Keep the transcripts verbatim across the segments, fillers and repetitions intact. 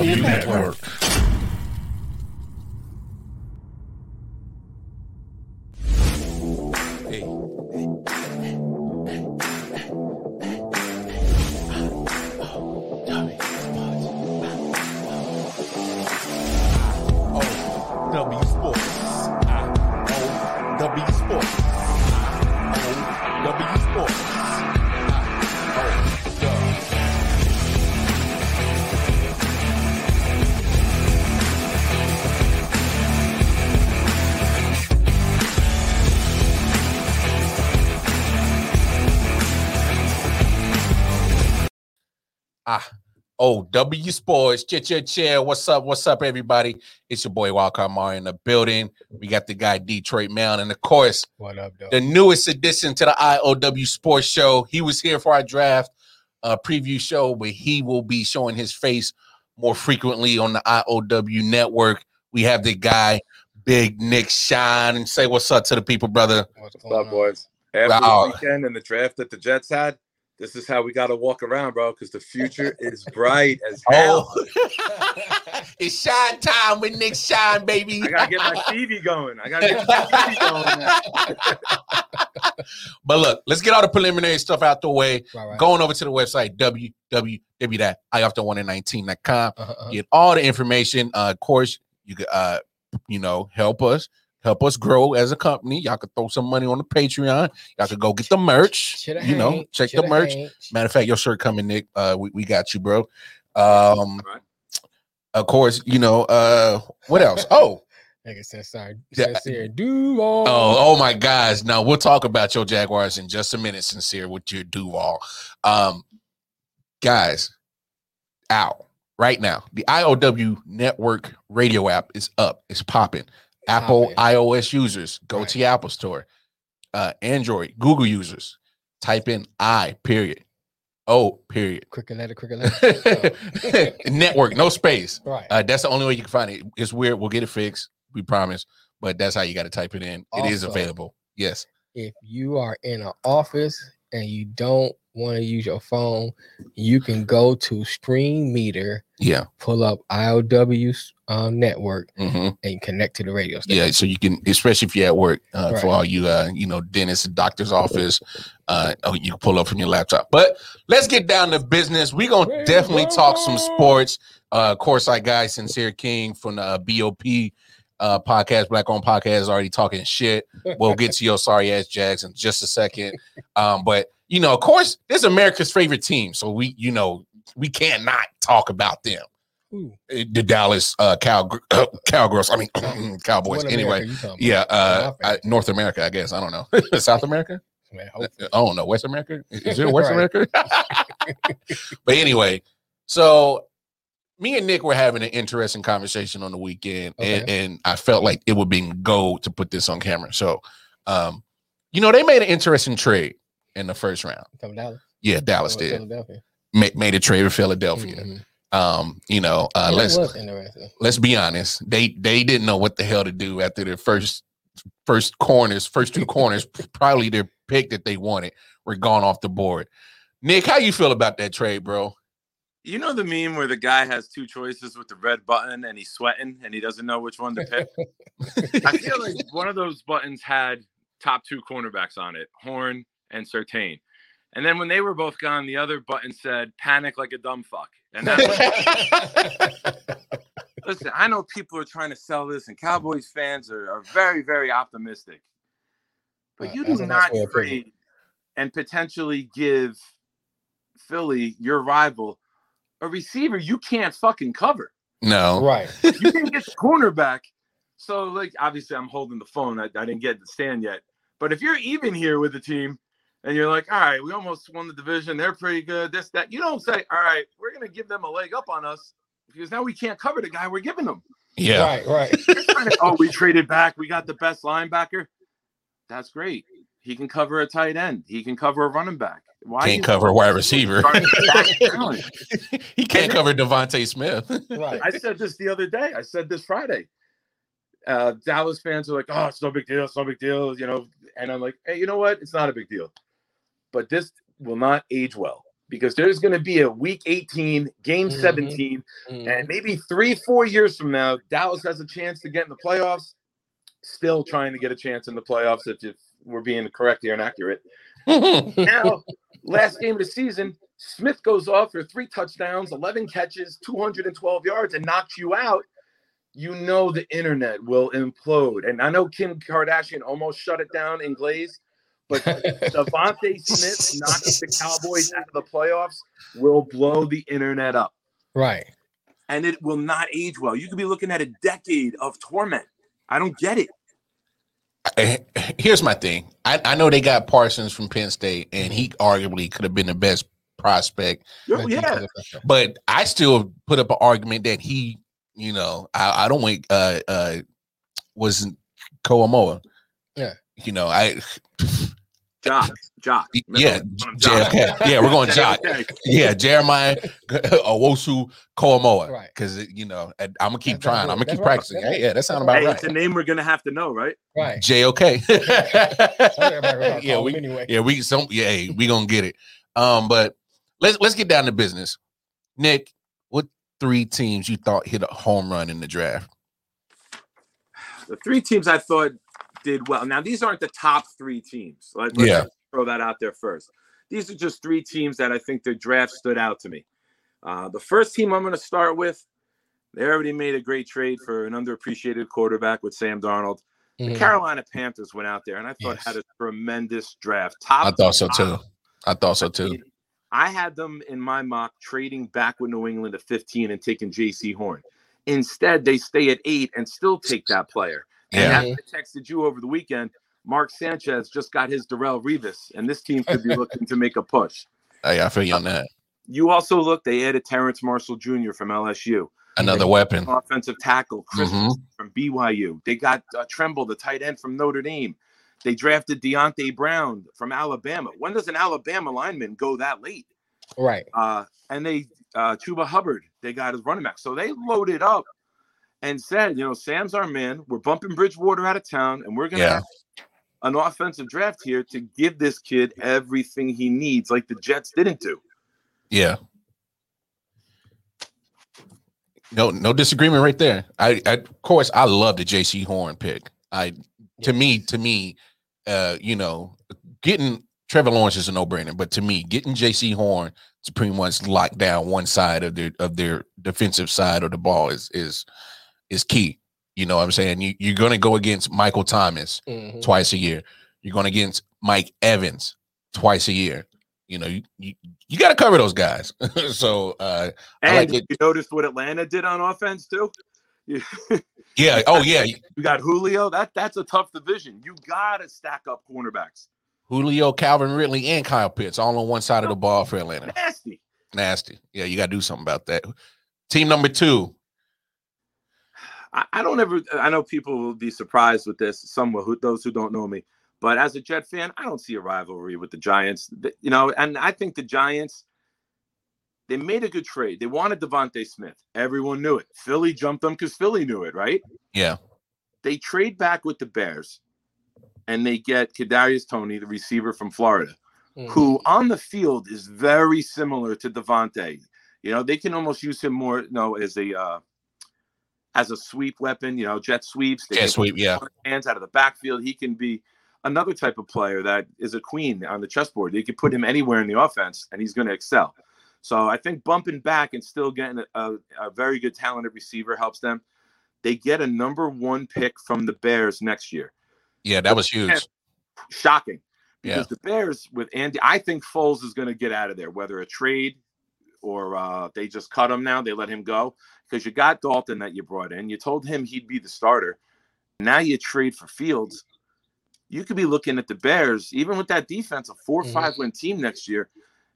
I O W Network. I O W Sports, chit chit chair. What's up? What's up, everybody? It's your boy Wildcard Mario in the building. We got the guy Detroit Mound, and of course, what up, though? The newest addition to the I O W Sports Show. He was here for our draft uh, preview show, but he will be showing his face more frequently on the I O W Network. We have the guy Big Nick Shine, and say what's up to the people, brother. What's, what's up, on? boys? After wow. the weekend and the draft that the Jets had. This is how we got to walk around, bro, because the future is bright as hell. Oh. It's shine time with Nick Shine, baby. I got to get my T V going. I got to get my T V going. But look, let's get all the preliminary stuff out the way. Right, right. Going over to the website, w w w dot i o w one nineteen dot com. Uh-huh, uh-huh. Get all the information. Uh, of course, you could, uh, you know, help us. Help us grow as a company. Y'all could throw some money on the Patreon. Y'all could go get the merch. Should've you know, hate. check Should've the merch. Hate. Matter of fact, your shirt coming, Nick. Uh, we, we got you, bro. Um, right. Of course, you know, uh, what else? Oh. Like I said, sorry. Yeah. Sincere. Duval. Oh, oh, my gosh. Now, we'll talk about your Jaguars in just a minute, Sincere, with your Duval. Um, guys, out right now. The I O W Network radio app is up. It's popping. Apple iOS users, go right. to your Apple Store. Uh, Android, Google users, type in I period, O period. Quicker letter, quicker letter. Oh. Network, no space. Right. Uh, that's the only way you can find it. It's weird. We'll get it fixed. We promise. But that's how you got to type it in. Also, it is available. Yes. If you are in an office and you don't want to use your phone, you can go to Stream Meter. Yeah. Pull up I O W's um, network mm-hmm. and connect to the radio station. Yeah, so you can, especially if you're at work, uh, right. for all you, uh, you know, dentist and doctor's office, uh, you can pull up from your laptop. But let's get down to business. We're going to definitely talk some sports. Uh, of course, our guy, Sincere King from the uh, B O P uh, podcast, Black On Podcast, is already talking shit. We'll get to your sorry ass Jags in just a second. Um, but You know, of course, this is America's favorite team, so we, you know, we cannot talk about them. Ooh. The Dallas uh, Cow uh, Cowgirls, I mean Cowboys. What anyway, yeah, uh, I, North America, I guess. I don't know. South America. Man, I don't know. West America. Is it West America? But anyway, so me and Nick were having an interesting conversation on the weekend, okay. and, and I felt like it would be gold to put this on camera. So, um, you know, they made an interesting trade. In the first round. From Dallas? Yeah, Dallas did. Made, made a trade with Philadelphia. Mm-hmm. Um, you know, uh, yeah, let's let's be honest. They they didn't know what the hell to do after their first first corners, first two corners, probably their pick that they wanted were gone off the board. Nick, how you feel about that trade, bro? You know the meme where the guy has two choices with the red button and he's sweating and he doesn't know which one to pick? I feel like one of those buttons had top two cornerbacks on it. Horn and Surtain. And then when they were both gone, the other button said, panic like a dumb fuck. And that's what... Listen, I know people are trying to sell this, and Cowboys fans are, are very, very optimistic. But uh, you do not trade and potentially give Philly, your rival, a receiver you can't fucking cover. No. Right. You can get the cornerback. So, like, obviously I'm holding the phone. I, I didn't get the stand yet. But if you're even here with the team and you're like, all right, we almost won the division. They're pretty good. This, that. You don't say, all right, we're going to give them a leg up on us because now we can't cover the guy we're giving them. Yeah. Right, right. to, oh, we traded back. We got the best linebacker. That's great. He can cover a tight end. He can cover a running back. Why can't cover a wide receiver. He can't cover DeVonta Smith. Right. I said this the other day. I said this Friday. Uh, Dallas fans are like, oh, it's no big deal. It's no big deal. You know, and I'm like, hey, you know what? It's not a big deal. But this will not age well. because there's going to be a week eighteen, game mm-hmm. seventeen, mm-hmm. and maybe three, four years from now, Dallas has a chance to get in the playoffs, still trying to get a chance in the playoffs if, if we're being correct here and accurate. Now, last game of the season, Smith goes off for three touchdowns, eleven catches, two hundred twelve yards, and knocks you out. You know the internet will implode. And I know Kim Kardashian almost shut it down in Glaze, but DeVonta Smith knocking the Cowboys out of the playoffs will blow the internet up. Right. And it will not age well. You could be looking at a decade of torment. I don't get it. Here's my thing. I, I know they got Parsons from Penn State, and he arguably could have been the best prospect. Oh, yeah. But I still put up an argument that he, you know, I, I don't think uh, uh, wasn't Koramoah. Yeah. You know, I. Jock. Jock. Yeah. Jock. Yeah, yeah, we're going Jock. Yeah, Jeremiah Owusu-Koramoah. Right. Because, you know, I'm going to keep that's trying. Right. I'm going to keep right. practicing. That's hey, right. Yeah, that sounds about hey, right. It's a name we're going to have to know, right? Right. J O K Yeah, we, anyway. yeah, we some, yeah, hey, we going to get it. Um, But let's let's get down to business. Nick, what three teams you thought hit a home run in the draft? The three teams I thought did well. Now, these aren't the top three teams. Let's, let's yeah. throw that out there first. These are just three teams that I think their draft stood out to me. Uh, the first team I'm going to start with, they already made a great trade for an underappreciated quarterback with Sam Darnold. Mm. The Carolina Panthers went out there, and I thought yes. had a tremendous draft. Top I thought so, too. I thought so, too. I had them in my mock trading back with New England at fifteen and taking J C. Horn. Instead, they stay at eight and still take that player. Yeah. And as I texted you over the weekend, Mark Sanchez just got his Darrelle Revis, and this team could be looking to make a push. Hey, I feel you on that. You also look, they added Terrence Marshall Junior from L S U. Another weapon. Offensive tackle, Chris mm-hmm. from B Y U. They got uh, Tremble, the tight end from Notre Dame. They drafted Deontay Brown from Alabama. When does an Alabama lineman go that late? Right. Uh, and they uh, Chuba Hubbard, they got his running back. So they loaded up. And said, you know, Sam's our man. We're bumping Bridgewater out of town, and we're going to yeah. have an offensive draft here to give this kid everything he needs, like the Jets didn't do. Yeah. No, no disagreement right there. I, I of course, I love the J C. Horn pick. I, to me, to me, uh, you know, getting Trevor Lawrence is a no-brainer, but to me, getting J C. Horn to pretty much lock down one side of their of their defensive side of the ball is is. is key. You know what I'm saying? You, you're going to go against Michael Thomas mm-hmm. twice a year. You're going against Mike Evans twice a year. You know, you you, you got to cover those guys. so, uh, and I like it. You noticed what Atlanta did on offense too? yeah. Oh, yeah. You got Julio. That That's a tough division. You got to stack up cornerbacks. Julio, Calvin Ridley, and Kyle Pitts all on one side of the ball for Atlanta. Nasty. Nasty. Yeah, you got to do something about that. Team number two. I don't ever – I know people will be surprised with this, some who, those who don't know me. But as a Jet fan, I don't see a rivalry with the Giants. You know, and I think the Giants, they made a good trade. They wanted DeVonta Smith. Everyone knew it. Philly jumped them because Philly knew it, right? Yeah. They trade back with the Bears, and they get Kadarius Toney, the receiver from Florida, mm. who on the field is very similar to DeVonta. You know, they can almost use him more, you know, as a uh, – as a sweep weapon, you know, jet sweeps. They jet sweep, yeah. Hands out of the backfield. He can be another type of player that is a queen on the chessboard. You can put him anywhere in the offense, and he's going to excel. So I think bumping back and still getting a, a, a very good, talented receiver helps them. They get a number one pick from the Bears next year. Yeah, that was huge. Shocking. Because yeah. the Bears with Andy, I think Foles is going to get out of there, whether a trade or uh, they just cut him now. They let him go. Because you got Dalton that you brought in. You told him he'd be the starter. Now you trade for Fields. You could be looking at the Bears, even with that defense, a four or five mm-hmm. win team next year,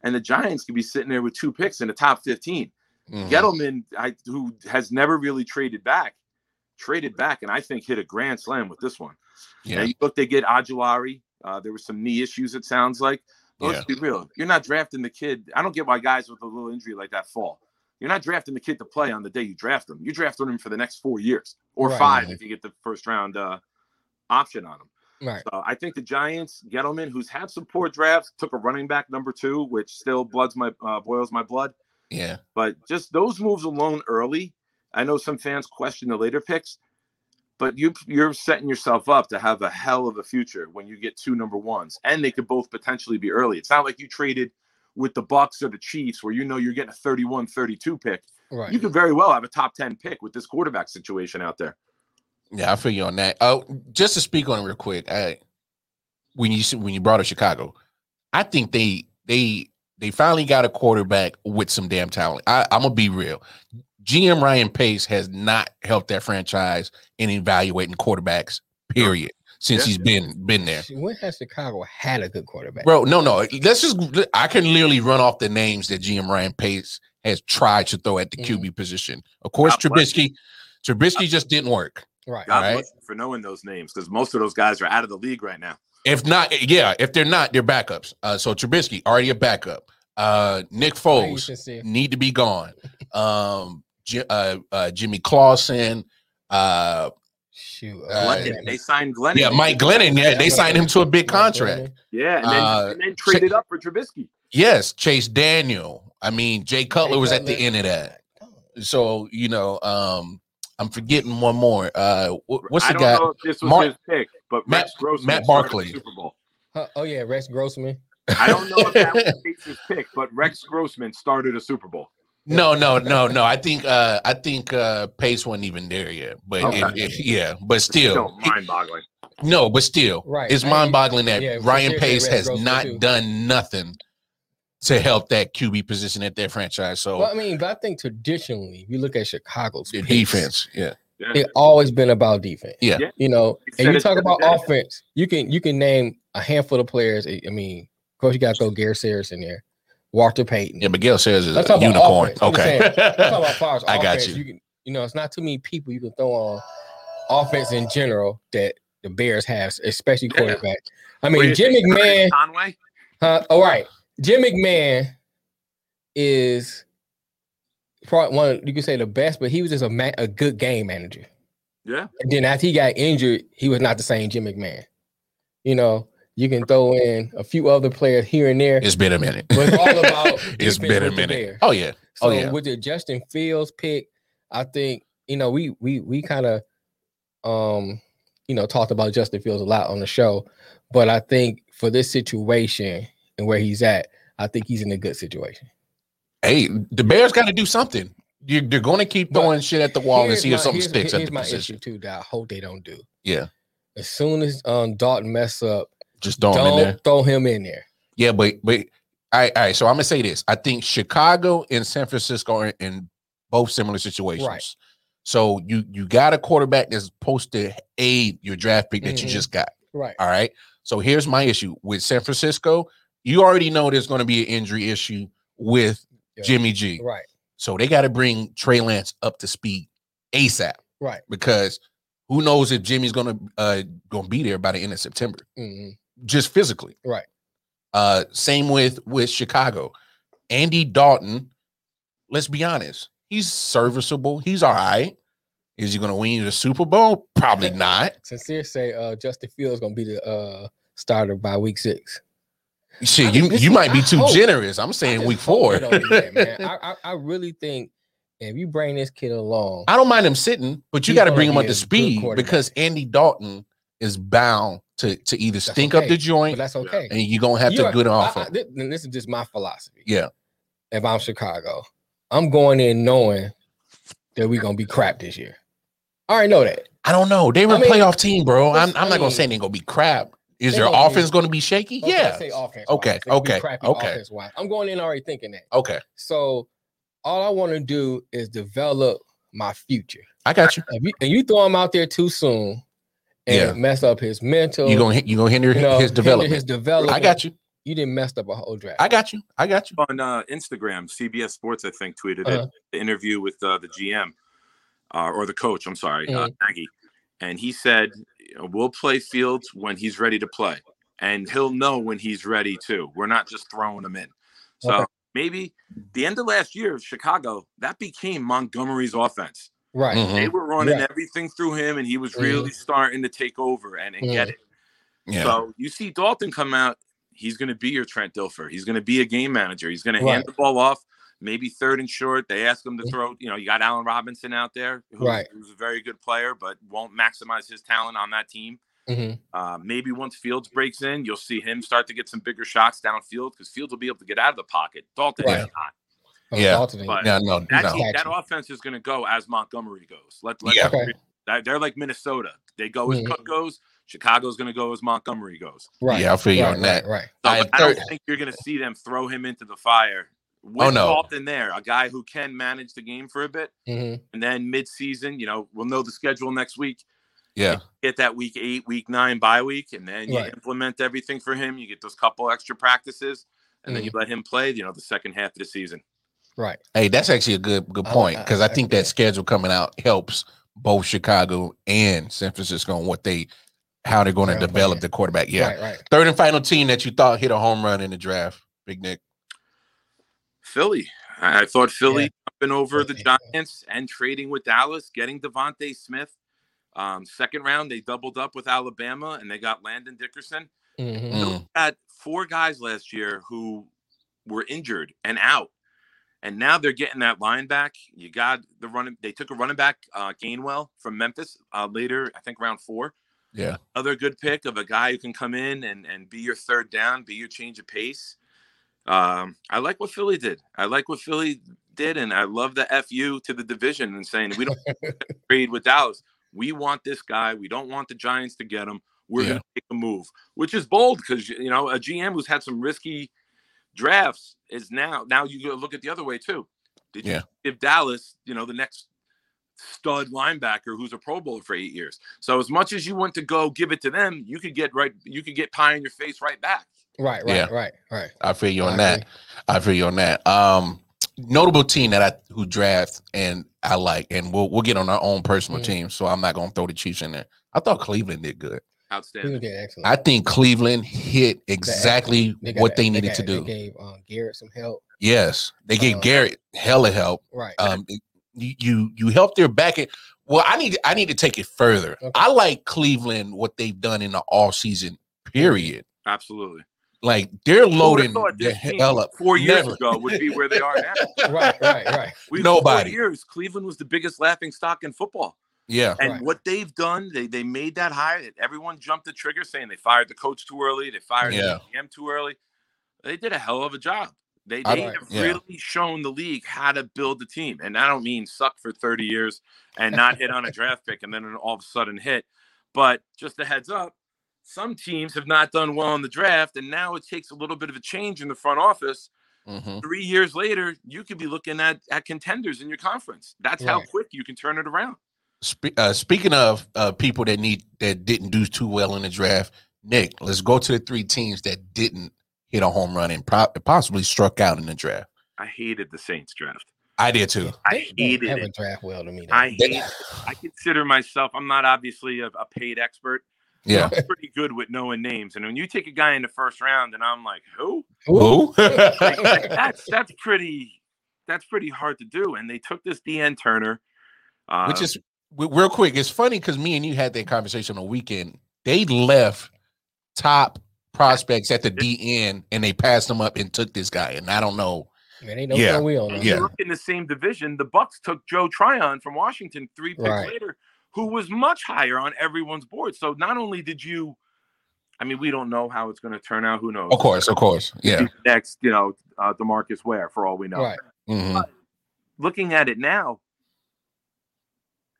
and the Giants could be sitting there with two picks in the top fifteen. Mm-hmm. Gettleman, I, who has never really traded back, traded back, and I think hit a grand slam with this one. Yeah. Now you look, they get Ajulari. Uh, there were some knee issues, it sounds like. But yeah. Let's be real. You're not drafting the kid. I don't get why guys with a little injury like that fall. You're not drafting the kid to play on the day you draft him. You're drafting him for the next four years or right. five if you get the first round uh, option on him. Right. So I think the Giants, Gettleman, who's had some poor drafts, took a running back number two, which still bloods my uh, boils my blood. Yeah. But just those moves alone early. I know some fans question the later picks, but you, you're setting yourself up to have a hell of a future when you get two number ones, and they could both potentially be early. It's not like you traded with the Bucks or the Chiefs where you know you're getting a thirty-one thirty-two pick. Right. You could very well have a top ten pick with this quarterback situation out there. Yeah, I feel you on that. Oh, just to speak on it real quick, I, when you when you brought up Chicago, I think they they they finally got a quarterback with some damn talent. I, I'm gonna be real. G M Ryan Pace has not helped that franchise in evaluating quarterbacks, period, since yeah. he's been been there. When has Chicago had a good quarterback? Bro, no, no. Let's just I can literally run off the names that G M Ryan Pace has tried to throw at the mm-hmm. Q B position. Of course, God Trubisky. Bless. Trubisky just didn't work. Right. God right? bless you for knowing those names, because most of those guys are out of the league right now. If not, yeah. If they're not, they're backups. Uh, so Trubisky, already a backup. Uh, Nick Foles, need to be gone. Um, Uh, uh, Jimmy Clausen, uh, shoot, uh, they signed Glennon. Yeah, Mike Glennon. Yeah, they signed him to a big contract. Yeah, and then, uh, and then traded Ch- up for Trubisky. Yes, Chase Daniel. I mean, Jay Cutler Jay was Cutler. at the end of that. So you know, um, I'm forgetting one more. Uh, what's the I don't guy? Know if this was Mark, his pick, but Matt, Rex Grossman Matt Barkley. Super Bowl. Huh, oh yeah, Rex Grossman. I don't know if that was his pick, but Rex Grossman started a Super Bowl. No, no, no, no. I think uh, I think uh, Pace wasn't even there yet, but okay. it, it, yeah, but still, it's still mind-boggling. It, no, but still, right. It's I mind-boggling mean, that yeah, Ryan Pace has not too. done nothing to help that Q B position at their franchise. So well, I mean, but I think traditionally, if you look at Chicago's the pace, defense, yeah, yeah. it's always been about defense. Yeah, yeah. you know, and you talk about offense, you can you can name a handful of players. I mean, of course, you got to throw Garrett Sayers in there. Walter Payton. Yeah, Miguel says it's a unicorn. Offense. Okay. Let's talk about powers. I got you. You, can, you know, it's not too many people you can throw on offense in general that the Bears have, especially quarterback. Yeah. I mean, Jim McMahon. Conway? Huh? All right. Jim McMahon is probably one of, you could say the best, but he was just a, ma- a good game manager. Yeah. And then after he got injured, he was not the same Jim McMahon. You know? You can throw in a few other players here and there. It's been a minute. But it's all about it's been a minute. Oh yeah. Oh, so yeah. with the Justin Fields pick, I think, you know, we we we kind of um, you know, talked about Justin Fields a lot on the show. But I think for this situation and where he's at, I think he's in a good situation. Hey, the Bears gotta do something. You're they're gonna keep throwing but shit at the wall and see my, if something here's, sticks here's at the my position. Issue too that I hope they don't do. Yeah. As soon as um Dalton mess up. Just throw Don't him in there. Throw him in there. Yeah, but but all right, all right. So I'm gonna say this. I think Chicago and San Francisco are in both similar situations. Right. So you you got a quarterback that's supposed to aid your draft pick that mm-hmm. you just got. Right. All right. So here's my issue with San Francisco. You already know there's gonna be an injury issue with yeah. Jimmy G. Right. So they got to bring Trey Lance up to speed ASAP. Right. Because who knows if Jimmy's gonna uh gonna be there by the end of September. Mm-hmm. Just physically. Right. Uh, same with, with Chicago. Andy Dalton, let's be honest, he's serviceable. He's all right. Is he going to win the Super Bowl? Probably not. Sincere say uh, Justin Fields going to be the uh, starter by week six. Shit, I mean, you, you is, might be I too hope, generous. I'm saying week four. That, man. I, I, I really think if you bring this kid along. I don't mind him sitting, but you got to bring him up to speed because Andy Dalton is bound to, to either that's stink okay. up the joint, but that's okay, and you're gonna have you're, to good off. I, I, this, this is just my philosophy. Yeah, if I'm Chicago, I'm going in knowing that we're gonna be crap this year. I already know that. I don't know. They were I a mean, playoff team, bro. I'm I'm I mean, not gonna say they're gonna be crap. Is their offense be, gonna be shaky? Okay, yeah. I say offense. Okay. Okay. Okay. I'm going in already thinking that. Okay. So all I want to do is develop my future. I got you. you and you throw them out there too soon. And yeah. mess up his mental. You're going to hinder you know, his development. His development. I got you. You didn't mess up a whole draft. I got you. I got you. On uh, Instagram, C B S Sports, I think, tweeted uh-huh. it, the interview with uh, the G M uh, or the coach, I'm sorry, mm-hmm. uh, Nagy. And he said, we'll play Fields when he's ready to play. And he'll know when he's ready, too. We're not just throwing him in. So okay. maybe the end of last year, Chicago, that became Montgomery's offense. Right. Mm-hmm. They were running yeah. everything through him, and he was really mm-hmm. starting to take over and, and mm-hmm. get it. Yeah. So you see Dalton come out, he's going to be your Trent Dilfer. He's going to be a game manager. He's going right. to hand the ball off, maybe third and short. They ask him to throw. You know, you got Allen Robinson out there, who, right. who's a very good player, but won't maximize his talent on that team. Mm-hmm. Uh, maybe once Fields breaks in, you'll see him start to get some bigger shots downfield because Fields will be able to get out of the pocket. Dalton right. is not. Oh, yeah, Dalton, but no, no, that, no. Team, that offense is going to go as Montgomery goes. Let, let yeah. Montgomery, they're like Minnesota. They go as mm-hmm. Cook goes. Chicago's going to go as Montgomery goes. Right. Yeah, I'll feel you right, on that. Right. right. So, I, I don't think you're going to see them throw him into the fire. With oh, no. Dalton there, a guy who can manage the game for a bit. Mm-hmm. And then mid-season, you know, we'll know the schedule next week. Yeah. Get that week eight, week nine, bye week, and then you right. implement everything for him. You get those couple extra practices, and mm-hmm. then you let him play, you know, the second half of the season. Right. Hey, that's actually a good good point because I, I, I think I, that schedule coming out helps both Chicago and San Francisco on what they – how they're going to yeah, develop man. the quarterback. Yeah. Right, right. Third and final team that you thought hit a home run in the draft, Big Nick. Philly. I thought Philly yeah. jumping over yeah. the Giants and trading with Dallas, getting DeVonta Smith. Um, second round, they doubled up with Alabama, and they got Landon Dickerson. Mm-hmm. So we had four guys last year who were injured and out, and now they're getting that line back. You got the running. They took a running back, uh, Gainwell from Memphis uh, later, I think round four. Yeah. Another good pick of a guy who can come in and, and be your third down, be your change of pace. Um, I like what Philly did. I like what Philly did, and I love the F U to the division and saying we don't trade with Dallas. We want this guy. We don't want the Giants to get him. We're yeah. going to make a move, which is bold because, you know, a G M who's had some risky drafts is now – now you go look at the other way too. Did you yeah. give Dallas, you know, the next – stud linebacker who's a Pro Bowler for eight years. So as much as you want to go give it to them, you could get right. You could get pie in your face right back. Right, right, yeah. right, right. I feel you on I that. Agree. I feel you on that. Um, notable team that I who draft and I like, and we'll we'll get on our own personal mm-hmm. team. So I'm not going to throw the Chiefs in there. I thought Cleveland did good. Outstanding. Did I think Cleveland hit exactly they got, what they needed they got, to do. They gave um, Garrett some help. Yes, they gave um, Garrett hella help. Right. Um, You, you you help their back end. Well, I need I need to take it further. Okay. I like Cleveland what they've done in the all season period. Absolutely, like they're loading the hell up. Four years Never. ago would be where they are now. right, right, right. We, Nobody four years. Cleveland was the biggest laughing stock in football. Yeah, and right. what they've done, they they made that hire. Everyone jumped the trigger, saying they fired the coach too early, they fired yeah. the G M too early. They did a hell of a job. They, they have yeah. really shown the league how to build the team. And I don't mean suck for thirty years and not hit on a draft pick and then an all of a sudden hit. But just a heads up, some teams have not done well in the draft, and now it takes a little bit of a change in the front office. Mm-hmm. Three years later, you could be looking at, at contenders in your conference. That's right. how quick you can turn it around. Spe- uh, speaking of uh, people that need that didn't do too well in the draft, Nick, let's go to the three teams that didn't hit a home run and pro- possibly struck out in the draft. I hated the Saints draft. I did too. I hated it. Draft well to me. I hate it. I consider myself. I'm not obviously a, a paid expert. Yeah, I'm pretty good with knowing names. And when you take a guy in the first round, and I'm like, who? Who? like, like, that's that's pretty. That's pretty hard to do. And they took this D N Turner, uh, which is real quick. It's funny because me and you had that conversation on the weekend. They left top prospects at the D N and they passed them up and took this guy, and I don't know. Man, ain't no yeah. wheel, no. yeah. In the same division, the Bucks took Joe Tryon from Washington three picks right. later, who was much higher on everyone's board. So not only did you, I mean, we don't know how it's going to turn out. Who knows? Of course, of course, yeah. Next, you know, uh, DeMarcus Ware for all we know. Right. Mm-hmm. But looking at it now,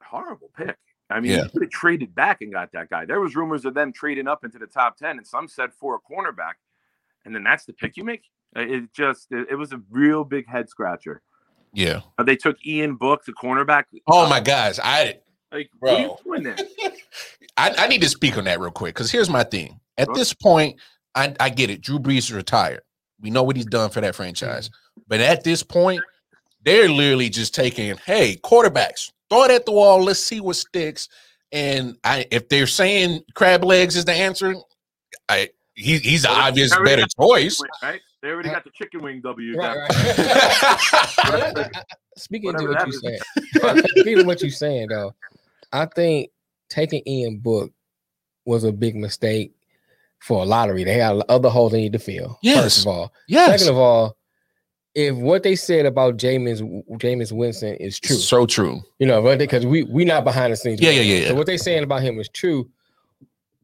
horrible pick. I mean, yeah. you could have traded back and got that guy. There was rumors of them trading up into the top ten, and some said for a cornerback, and then that's the pick you make. It just it, it was a real big head scratcher. Yeah, uh, they took Ian Book, the cornerback. Oh my gosh, I like bro. What are you doing there? I, I need to speak on that real quick because here's my thing. At okay. this point, I, I get it. Drew Brees is retired. We know what he's done for that franchise, but at this point, they're literally just taking hey quarterbacks. Throw it at the wall. Let's see what sticks. And I, if they're saying crab legs is the answer, I he, he's the obvious better choice. The wing, right? They already got the chicken wing W. Right, right. Speaking Whatever of what you're saying, speaking what you're saying though, I think taking Ian Book was a big mistake. for a lottery. They had other holes they need to fill. Yes. First of all. Yes. Second of all, if what they said about Jameis Jameis Winston is true. So true. You know, because we, we're not behind the scenes. Yeah, right? yeah, yeah, yeah. So what they're saying about him is true.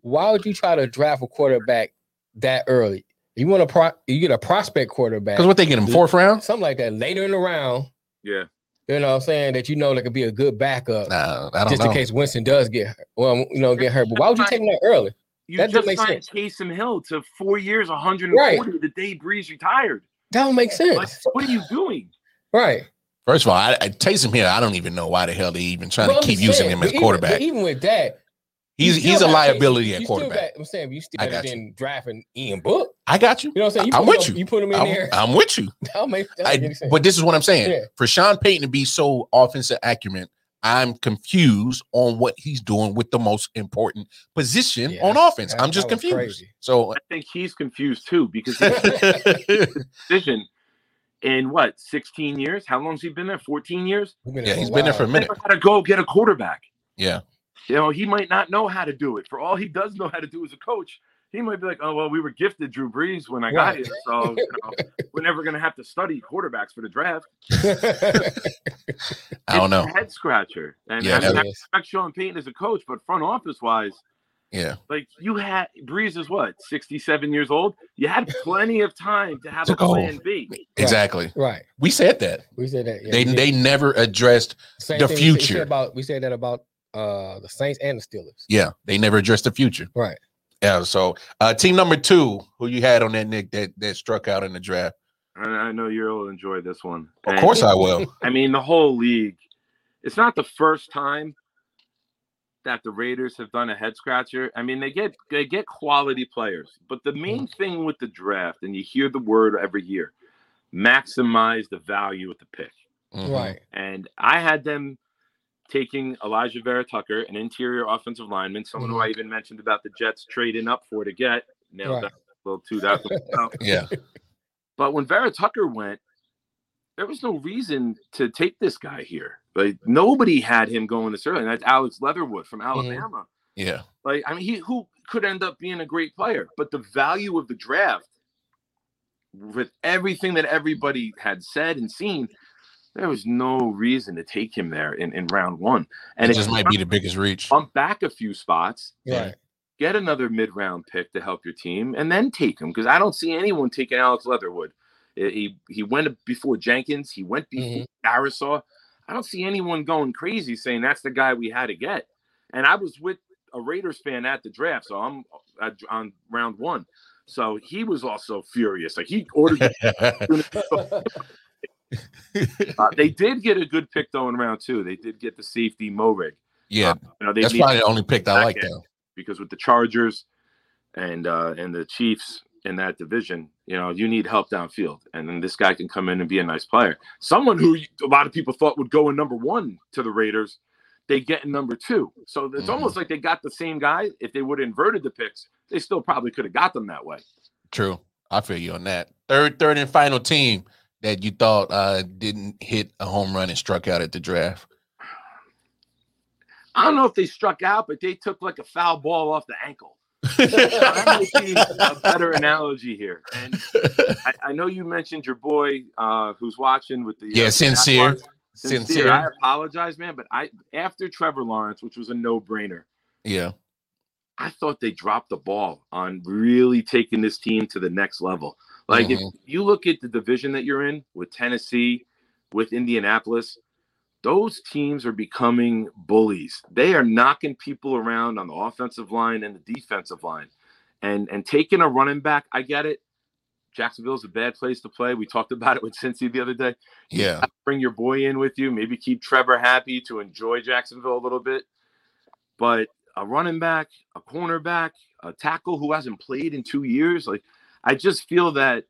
Why would you try to draft a quarterback that early? You want a pro, you get a prospect quarterback. Because what they get him, fourth round? Something like that. Later in the round. Yeah. You know what I'm saying? That you know that could be a good backup. Nah, I don't just know. in case Winston does get hurt. Well, you know, get hurt. But why would you take him that early? You that just signed Taysom Hill to four years, one hundred forty right. the day Breeze retired. That don't make sense. Like, what are you doing? Right. First of all, I, I Taysom Hill, I don't even know why the hell they even trying well, to keep saying, using him as quarterback. Even, even with that, he's he's a liability at quarterback. Got, I'm saying you still been drafting Ian Book. I got you. You know what I'm saying? You I'm with him, you. You put him in I'm, there. I'm with you. That'll make, that'll I, make sense. But this is what I'm saying. Yeah. For Sean Payton to be so offensive accurate, I'm confused on what he's doing with the most important position yeah, on offense. That, I'm just confused. Crazy. So I think he's confused too because the decision in what sixteen years? How long's he been there? fourteen years? Been yeah, he's been there for a minute. He's got to go get a quarterback. Yeah. You know, he might not know how to do it. For all he does know how to do as a coach, he might be like, oh, well, we were gifted Drew Brees when I got right. here, so you know, we're never going to have to study quarterbacks for the draft. I don't know. It's a head scratcher. And yeah, I, mean, I respect Sean Payton as a coach, but front office-wise, yeah, like you had – Brees is what, sixty-seven years old? You had plenty of time to have Took a plan old. B. Exactly. Right. We said that. We said that. Yeah, they they never addressed Same the future. We said, about, we said that about – Uh, the Saints and the Steelers. Yeah, they never addressed the future. Right. Yeah. So, uh, team number two, who you had on that Nick that that struck out in the draft. I know you'll enjoy this one. Of and, course, I will. I mean, the whole league. It's not the first time that the Raiders have done a head scratcher. I mean, they get they get quality players, but the main mm-hmm. thing with the draft, and you hear the word every year, maximize the value with the pick. Mm-hmm. Right. And I had them taking Elijah Vera Tucker, an interior offensive lineman, someone who I even mentioned about the Jets trading up for to get. Nailed right. that a little too. That yeah. But when Vera Tucker went, there was no reason to take this guy here. Like nobody had him going this early. And that's Alex Leatherwood from Alabama. Mm-hmm. Yeah. Like I mean, he who could end up being a great player, but the value of the draft, with everything that everybody had said and seen. There was no reason to take him there in, in round one. And it just might be the biggest reach. Bump back a few spots. Yeah. Get another mid-round pick to help your team and then take him. Because I don't see anyone taking Alex Leatherwood. He he went before Jenkins. He went before mm-hmm. Darisaw. I don't see anyone going crazy saying that's the guy we had to get. And I was with a Raiders fan at the draft, so I'm uh, on round one. So he was also furious. Like he ordered uh, they did get a good pick though in round two. They did get the safety Morig. Yeah, um, you know, they that's probably the only pick I like though. Because with the Chargers and uh, and the Chiefs in that division, you know, you need help downfield, and then this guy can come in and be a nice player. Someone who a lot of people thought would go in number one to the Raiders, they get in number two. So it's mm-hmm. almost like they got the same guy. If they would have inverted the picks, they still probably could have got them that way. True, I feel you on that. Third, third and final team that you thought uh, didn't hit a home run and struck out at the draft? I don't know if they struck out, but they took like a foul ball off the ankle. I'm making a better analogy here. And I, I know you mentioned your boy uh, who's watching with the yeah, uh, sincere. sincere, sincere. I apologize, man, but I after Trevor Lawrence, which was a no-brainer. Yeah, I thought they dropped the ball on really taking this team to the next level. Like, mm-hmm. if you look at the division that you're in with Tennessee, with Indianapolis, those teams are becoming bullies. They are knocking people around on the offensive line and the defensive line. And and taking a running back, I get it. Jacksonville's a bad place to play. We talked about it with Cincy the other day. Yeah. You bring your boy in with you. Maybe keep Trevor happy to enjoy Jacksonville a little bit. But a running back, a cornerback, a tackle who hasn't played in two years, like – I just feel that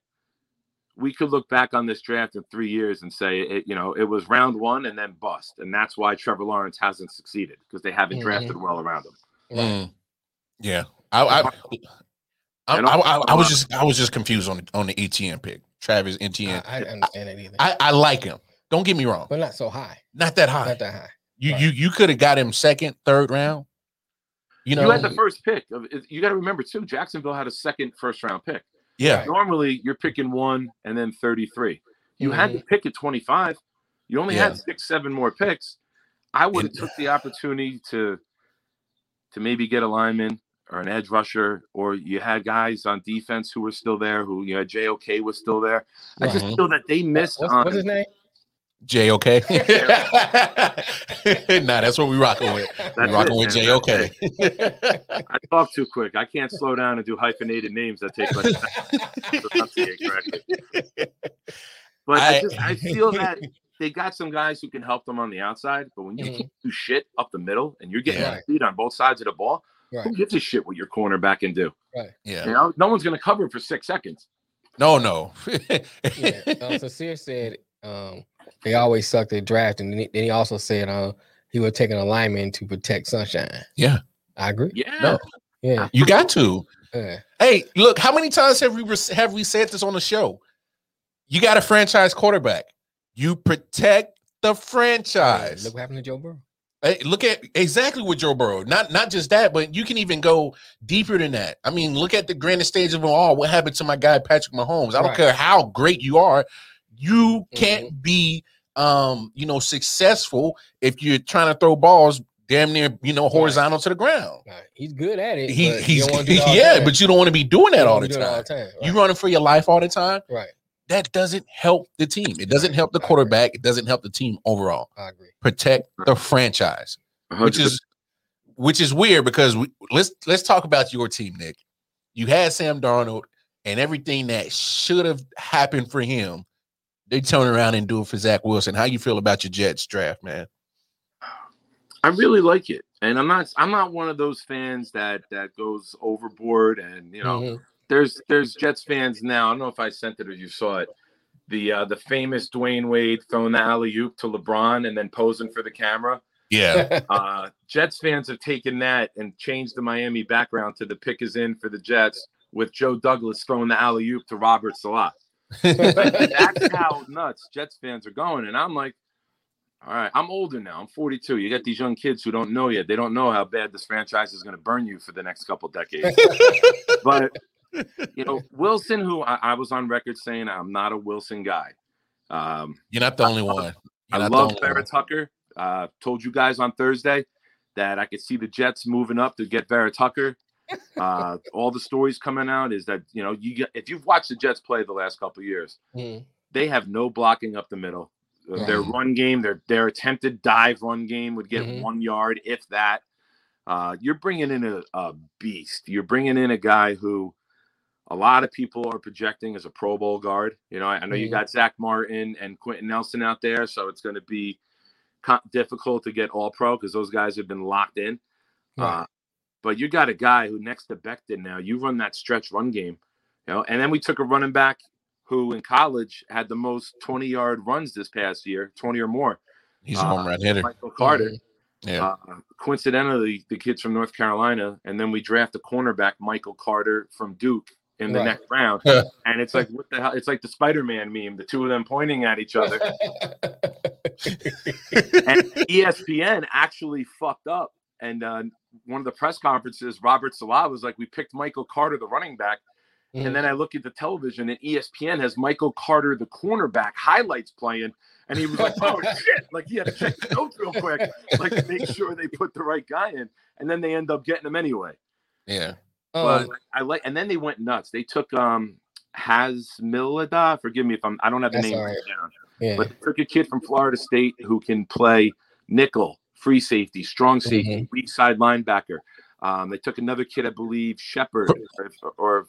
we could look back on this draft in three years and say, it, you know, it was round one and then bust. And that's why Trevor Lawrence hasn't succeeded because they haven't mm-hmm. drafted well around him. Mm. Yeah. I I, I, I, I I was just I was just confused on, on the E T N pick. Travis Etienne. I, I didn't understand it either. I, I like him. Don't get me wrong. But not so high. Not that high. Not that high. You right. you you could have got him second, third round. you know, you had the first pick. Of, you got to remember too, Jacksonville had a second first round pick. Yeah. Normally you're picking one and then thirty-three. You mm-hmm. had to pick at twenty-five. You only yeah. had six, seven more picks. I would have took the opportunity to to maybe get a lineman or an edge rusher, or you had guys on defense who were still there, who you know, J O K was still there. I just uh-huh. feel that they missed what's, on what's his name? J O K. Nah, that's what we rocking with. That's we rocking it, with J O K. I talk too quick. I can't slow down and do hyphenated names that take like But I, I just I feel that they got some guys who can help them on the outside, but when you mm-hmm. keep do shit up the middle and you're getting yeah. feet on both sides of the ball, right. who gives a shit what your cornerback can do? Right. Yeah. You know, no one's gonna cover for six seconds. No, no. yeah. Um, so Sear said um, they always sucked at drafting, and then he also said uh, he would take an alignment to protect Sunshine. Yeah, I agree. Yeah, no. yeah, you got to. Yeah. Hey, look, how many times have we re- have we said this on the show? You got a franchise quarterback. You protect the franchise. Yeah, look what happened to Joe Burrow. Hey, look at exactly what Joe Burrow. Not not just that, but you can even go deeper than that. I mean, look at the grandest stage of all. What happened to my guy Patrick Mahomes? I don't right. care how great you are, you mm-hmm. can't be um, you know, successful if you're trying to throw balls damn near, you know, horizontal right. to the ground. Right. He's good at it. He, but he's do yeah, time. But you don't want to be doing that all the, do all the time. Right. You running for your life all the time. Right. That doesn't help the team. It doesn't help the quarterback. It doesn't help the team overall. I agree. Protect the franchise, which is which is weird because we, let's let's talk about your team, Nick. You had Sam Darnold and everything that should have happened for him, they turn around and do it for Zach Wilson. How you feel about your Jets draft, man? I really like it, and I'm not I'm not one of those fans that that goes overboard and you know. Mm-hmm. There's there's Jets fans now. I don't know if I sent it or you saw it. The uh, the famous Dwayne Wade throwing the alley-oop to LeBron and then posing for the camera. Yeah. uh, Jets fans have taken that and changed the Miami background to the pick is in for the Jets with Joe Douglas throwing the alley-oop to Robert Salah. That's how nuts Jets fans are going. And I'm like, all right, I'm older now. I'm forty-two. You got these young kids who don't know yet. They don't know how bad this franchise is going to burn you for the next couple decades. But – you know, Wilson, who I, I was on record saying I'm not a Wilson guy. Um, You're not the only I, one. You're I love Barrett Tucker. Uh, told you guys on Thursday that I could see the Jets moving up to get Barrett Tucker. Uh, all the stories coming out is that, you know, you get, if you've watched the Jets play the last couple of years, mm. they have no blocking up the middle. Yeah. Their run game, their, their attempted dive run game would get mm-hmm. one yard, if that. Uh, you're bringing in a, a beast. You're bringing in a guy who a lot of people are projecting as a Pro Bowl guard. You know, I, I know mm-hmm. you got Zach Martin and Quentin Nelson out there, so it's going to be co- difficult to get all pro because those guys have been locked in. Yeah. Uh, but you got a guy who next to Becton now, you run that stretch run game. You know, and then we took a running back who in college had the most twenty-yard runs this past year, twenty or more. He's a home uh, run hitter. Michael Carter. Mm-hmm. Yeah. Uh, coincidentally, the kid's from North Carolina, and then we draft a cornerback, Michael Carter, from Duke. In the right. next round, and it's like what the hell? It's like the Spider-Man meme, the two of them pointing at each other. And E S P N actually fucked up. And uh, one of the press conferences, Robert Salah was like, "We picked Michael Carter, the running back." Mm. And then I look at the television, and E S P N has Michael Carter, the cornerback, highlights playing, and he was like, "Oh shit!" Like he had to check the notes real quick, like to make sure they put the right guy in. And then they end up getting him anyway. Yeah. But oh. I like, and then they went nuts. They took um Hazmilada. Forgive me if I'm. I don't have the That's name. Right. Yeah. But they took a kid from Florida State who can play nickel, free safety, strong safety, mm-hmm. weak side linebacker. Um, they took another kid, I believe, Shepard or, or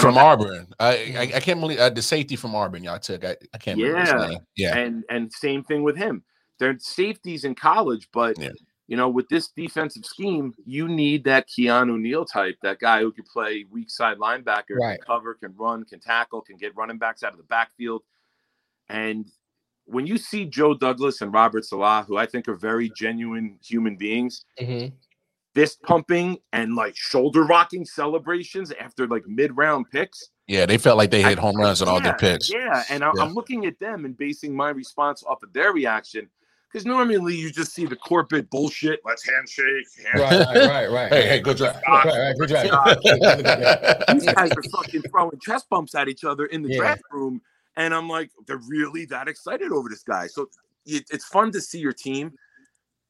from Auburn. I, I I can't believe uh, the safety from Auburn y'all took. I, I can't. Yeah. Remember his name. Yeah. And and same thing with him. They're safeties in college, but. Yeah. You know, with this defensive scheme, you need that Keanu Neal type, that guy who can play weak side linebacker, right. can cover, can run, can tackle, can get running backs out of the backfield. And when you see Joe Douglas and Robert Salah, who I think are very genuine human beings, mm-hmm. fist pumping and like shoulder rocking celebrations after like mid round picks. Yeah, they felt like they hit I, home runs yeah, on all their picks. Yeah, and I, yeah. I'm looking at them and basing my response off of their reaction. Because normally you just see the corporate bullshit. Let's handshake. handshake. Right, right, right. Hey, hey, good job. Right, right, good job. These guys are fucking throwing chest bumps at each other in the yeah. draft room. And I'm like, they're really that excited over this guy. So it, it's fun to see your team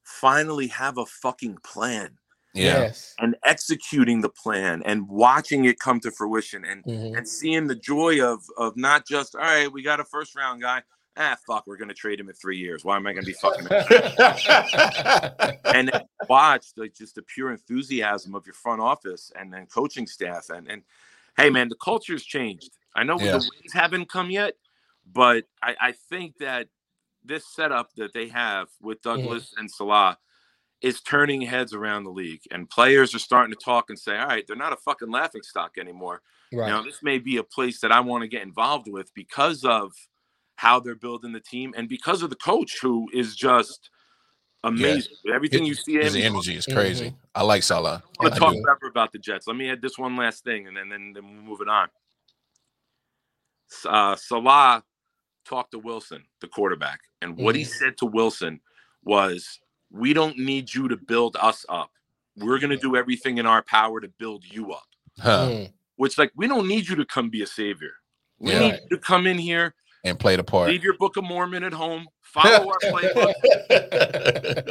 finally have a fucking plan. Yeah. Yes. And executing the plan and watching it come to fruition and, mm-hmm. and seeing the joy of, of not just, all right, we got a first round guy. Ah, fuck, we're going to trade him in three years. Why am I going to be fucking him? And watch like just the pure enthusiasm of your front office and then coaching staff. And, and hey, man, the culture's changed. I know yeah. the wins haven't come yet, but I, I think that this setup that they have with Douglas yeah. and Salah is turning heads around the league. And players are starting to talk and say, all right, they're not a fucking laughingstock anymore. Right. Now, this may be a place that I want to get involved with because of how they're building the team, and because of the coach, who is just amazing. Yeah. Everything it, you see, his energy is crazy. Mm-hmm. I like Salah. I'm gonna talk forever about the Jets. Let me add this one last thing, and then then, then we'll move it on. Uh, Salah talked to Wilson, the quarterback, and what mm-hmm. he said to Wilson was, "We don't need you to build us up. We're going to do everything in our power to build you up." Huh. Mm-hmm. Which, like, we don't need you to come be a savior. We yeah. need you to come in here and play the part. Leave your Book of Mormon at home. Follow our playbook.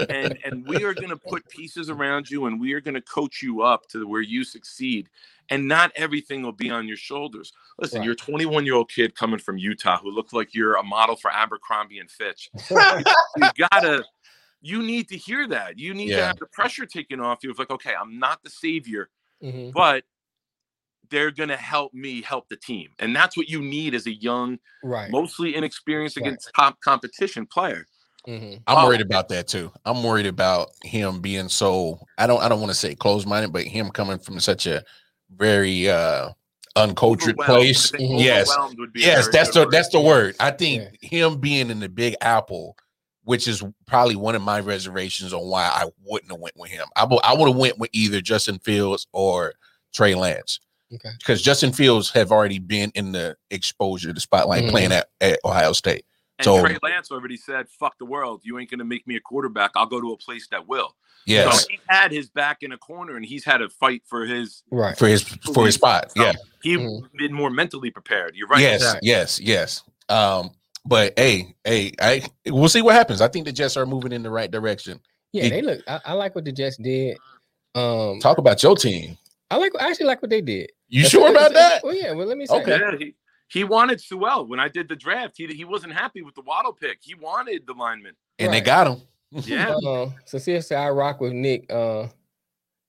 and and we are going to put pieces around you, and we are going to coach you up to where you succeed. And not everything will be on your shoulders. Listen, right. you're a twenty-one-year-old kid coming from Utah who looked like you're a model for Abercrombie and Fitch. you, you gotta, you need to hear that. You need yeah. to have the pressure taken off you. It's like, okay, I'm not the savior, mm-hmm. but they're going to help me help the team. And that's what you need as a young, right. mostly inexperienced right. against top competition player. Mm-hmm. I'm oh, worried about that too. I'm worried about him being so, I don't, I don't want to say closed-minded, but him coming from such a very uh, uncultured place. Yes. Yes. That's the, word. that's the word. I think yeah. him being in the Big Apple, which is probably one of my reservations on why I wouldn't have went with him. I, I would have went with either Justin Fields or Trey Lance. Okay. Because Justin Fields have already been in the exposure, the spotlight, mm-hmm. playing at, at Ohio State. And so Trey Lance already said, "Fuck the world. You ain't going to make me a quarterback. I'll go to a place that will." Yes. So he had his back in a corner, and he's had a fight for his right for his for his spot. So yeah, he mm-hmm. been more mentally prepared. You're right. Yes, right. yes, yes. Um, but hey, hey, I we'll see what happens. I think the Jets are moving in the right direction. Yeah, it, they look. I, I like what the Jets did. Um, talk about your team. I like. I actually like what they did. You That's sure about that? Well, yeah. Well, let me say. Okay. Yeah, he, he wanted Sewell when I did the draft. He he wasn't happy with the Waddle pick. He wanted the lineman, and right. they got him. Yeah. Uh, so seriously, I rock with Nick. Uh,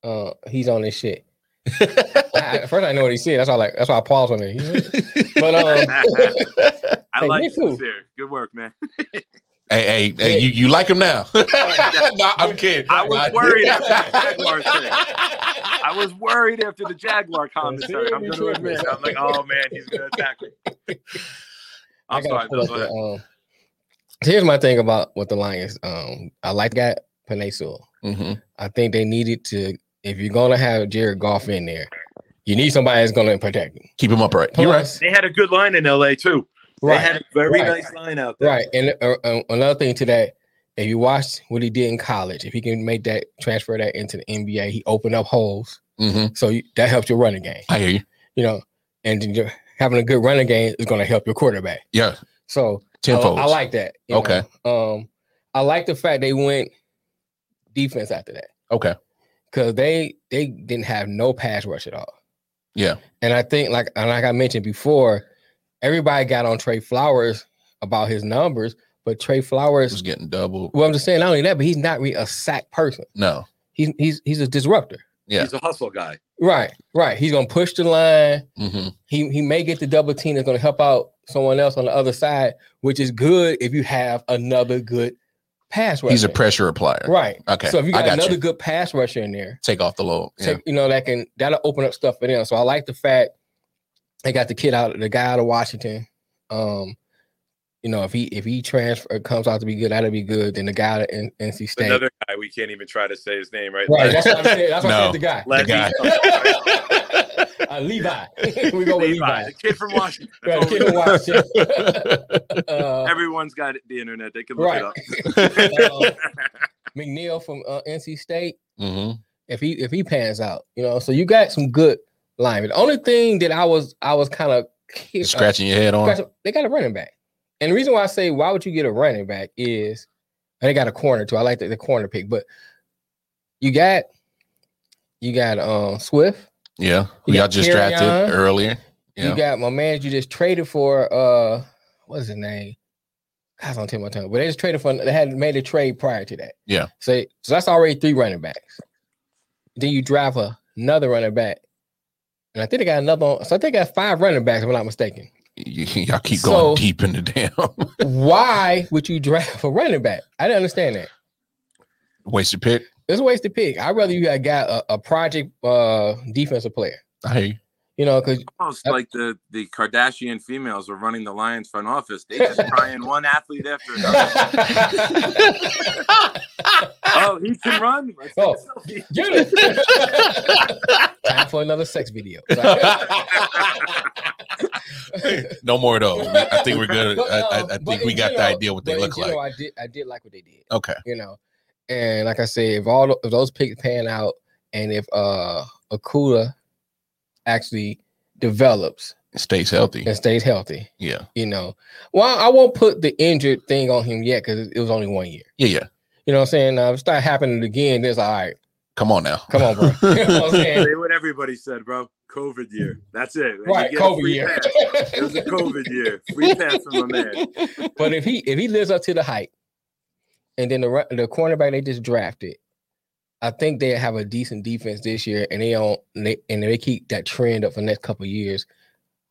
uh, he's on this shit. I, first, I know what he said. That's all. Like that's why I paused on it. But um, I hey, like you. Good work, man. Hey, hey, hey, you, you like him now? No, I'm kidding. I was worried after the Jaguar thing. I was worried after the Jaguar commentary. I'm going to admit. I'm like, oh, man, he's going to attack me. I'm sorry. Go ahead. Um, here's my thing about what the Lions. Um, I like that Panaysul. Mm-hmm. I think they needed to, if you're going to have Jared Goff in there, you need somebody that's going to protect him. Keep him upright. Plus, you're right. They had a good line in L A, too. Right. They had a very right. nice line out there. Right. And uh, uh, another thing to that, if you watch what he did in college, if he can make that transfer that into the N B A, he opened up holes. Mm-hmm. So you, that helps your running game. I hear you. You know, and having a good running game is going to help your quarterback. Yeah. So I, I like that. Okay. Know? Um, I like the fact they went defense after that. Okay. Because they they didn't have no pass rush at all. Yeah. And I think, like like I mentioned before, everybody got on Trey Flowers about his numbers, but Trey Flowers was getting doubled. Well, I'm just saying, not only that, but he's not really a sack person. No, he's he's he's a disruptor. Yeah, he's a hustle guy. Right, right. He's gonna push the line. Mm-hmm. He he may get the double team that's gonna help out someone else on the other side, which is good if you have another good pass rusher. He's a pressure applier. Right. Okay. So if you got, got another you. good pass rusher in there, take off the load. Yeah. Take, you know that can that'll open up stuff for them. So I like the fact. They got the kid out, the guy out of Washington. Um, you know, if he if he transfer comes out to be good, that'll be good. Then the guy at N C State, another guy we can't even try to say his name, right? Right. That's what I'm saying. That's what no, I said. The guy. The guy. Uh, Levi. We go with Levi. Levi. The kid from Washington. Right, kid from Washington. uh, Everyone's got the internet. They can look right. it up. uh, McNeil from uh, N C State. Mm-hmm. If he if he pans out, you know. So you got some good linemen. The only thing that I was I was kind of uh, scratching your head on. They got a running back, and the reason why I say why would you get a running back is, and they got a corner too. I like the, the corner pick, but you got you got um Swift. Yeah, who y'all just Carrion. drafted earlier. Yeah. You got my man you just traded for. Uh, what's his name? I don't tell my tongue, but they just traded for. They hadn't made a trade prior to that. Yeah. So so that's already three running backs. Then you drive another running back, and I think they got another. One, so I think they got five running backs, if I'm not mistaken. Y- y'all keep so going deep in the down. Why would you draft a running back? I didn't understand that. Wasted pick. It's a wasted pick. I'd rather you had got a, a project uh, defensive player. I hear you. You know, because almost I, like the, the Kardashian females are running the Lions front office. They just trying one athlete after another. Oh, he can run. Let's oh, time for another sex video. No more though. I think we're good. But, uh, I, I think we got general, the idea what they look general, like. I did. I did like what they did. Okay. You know, and like I said, if all if those picks pan out, and if uh Okudah actually develops, it stays healthy, and stays healthy. Yeah. You know, well, I won't put the injured thing on him yet because it was only one year. Yeah. Yeah. You know what I'm saying? Uh, if it starts happening again, there's all right. Come on now. Come on, bro. You know what I'm saying? Say what everybody said, bro. COVID year. That's it. When right. COVID year. It was a COVID year. Free pass from my man. But if he if he lives up to the hype, and then the the cornerback they just drafted, I think they have a decent defense this year, and they don't and they, and they keep that trend up for the next couple of years.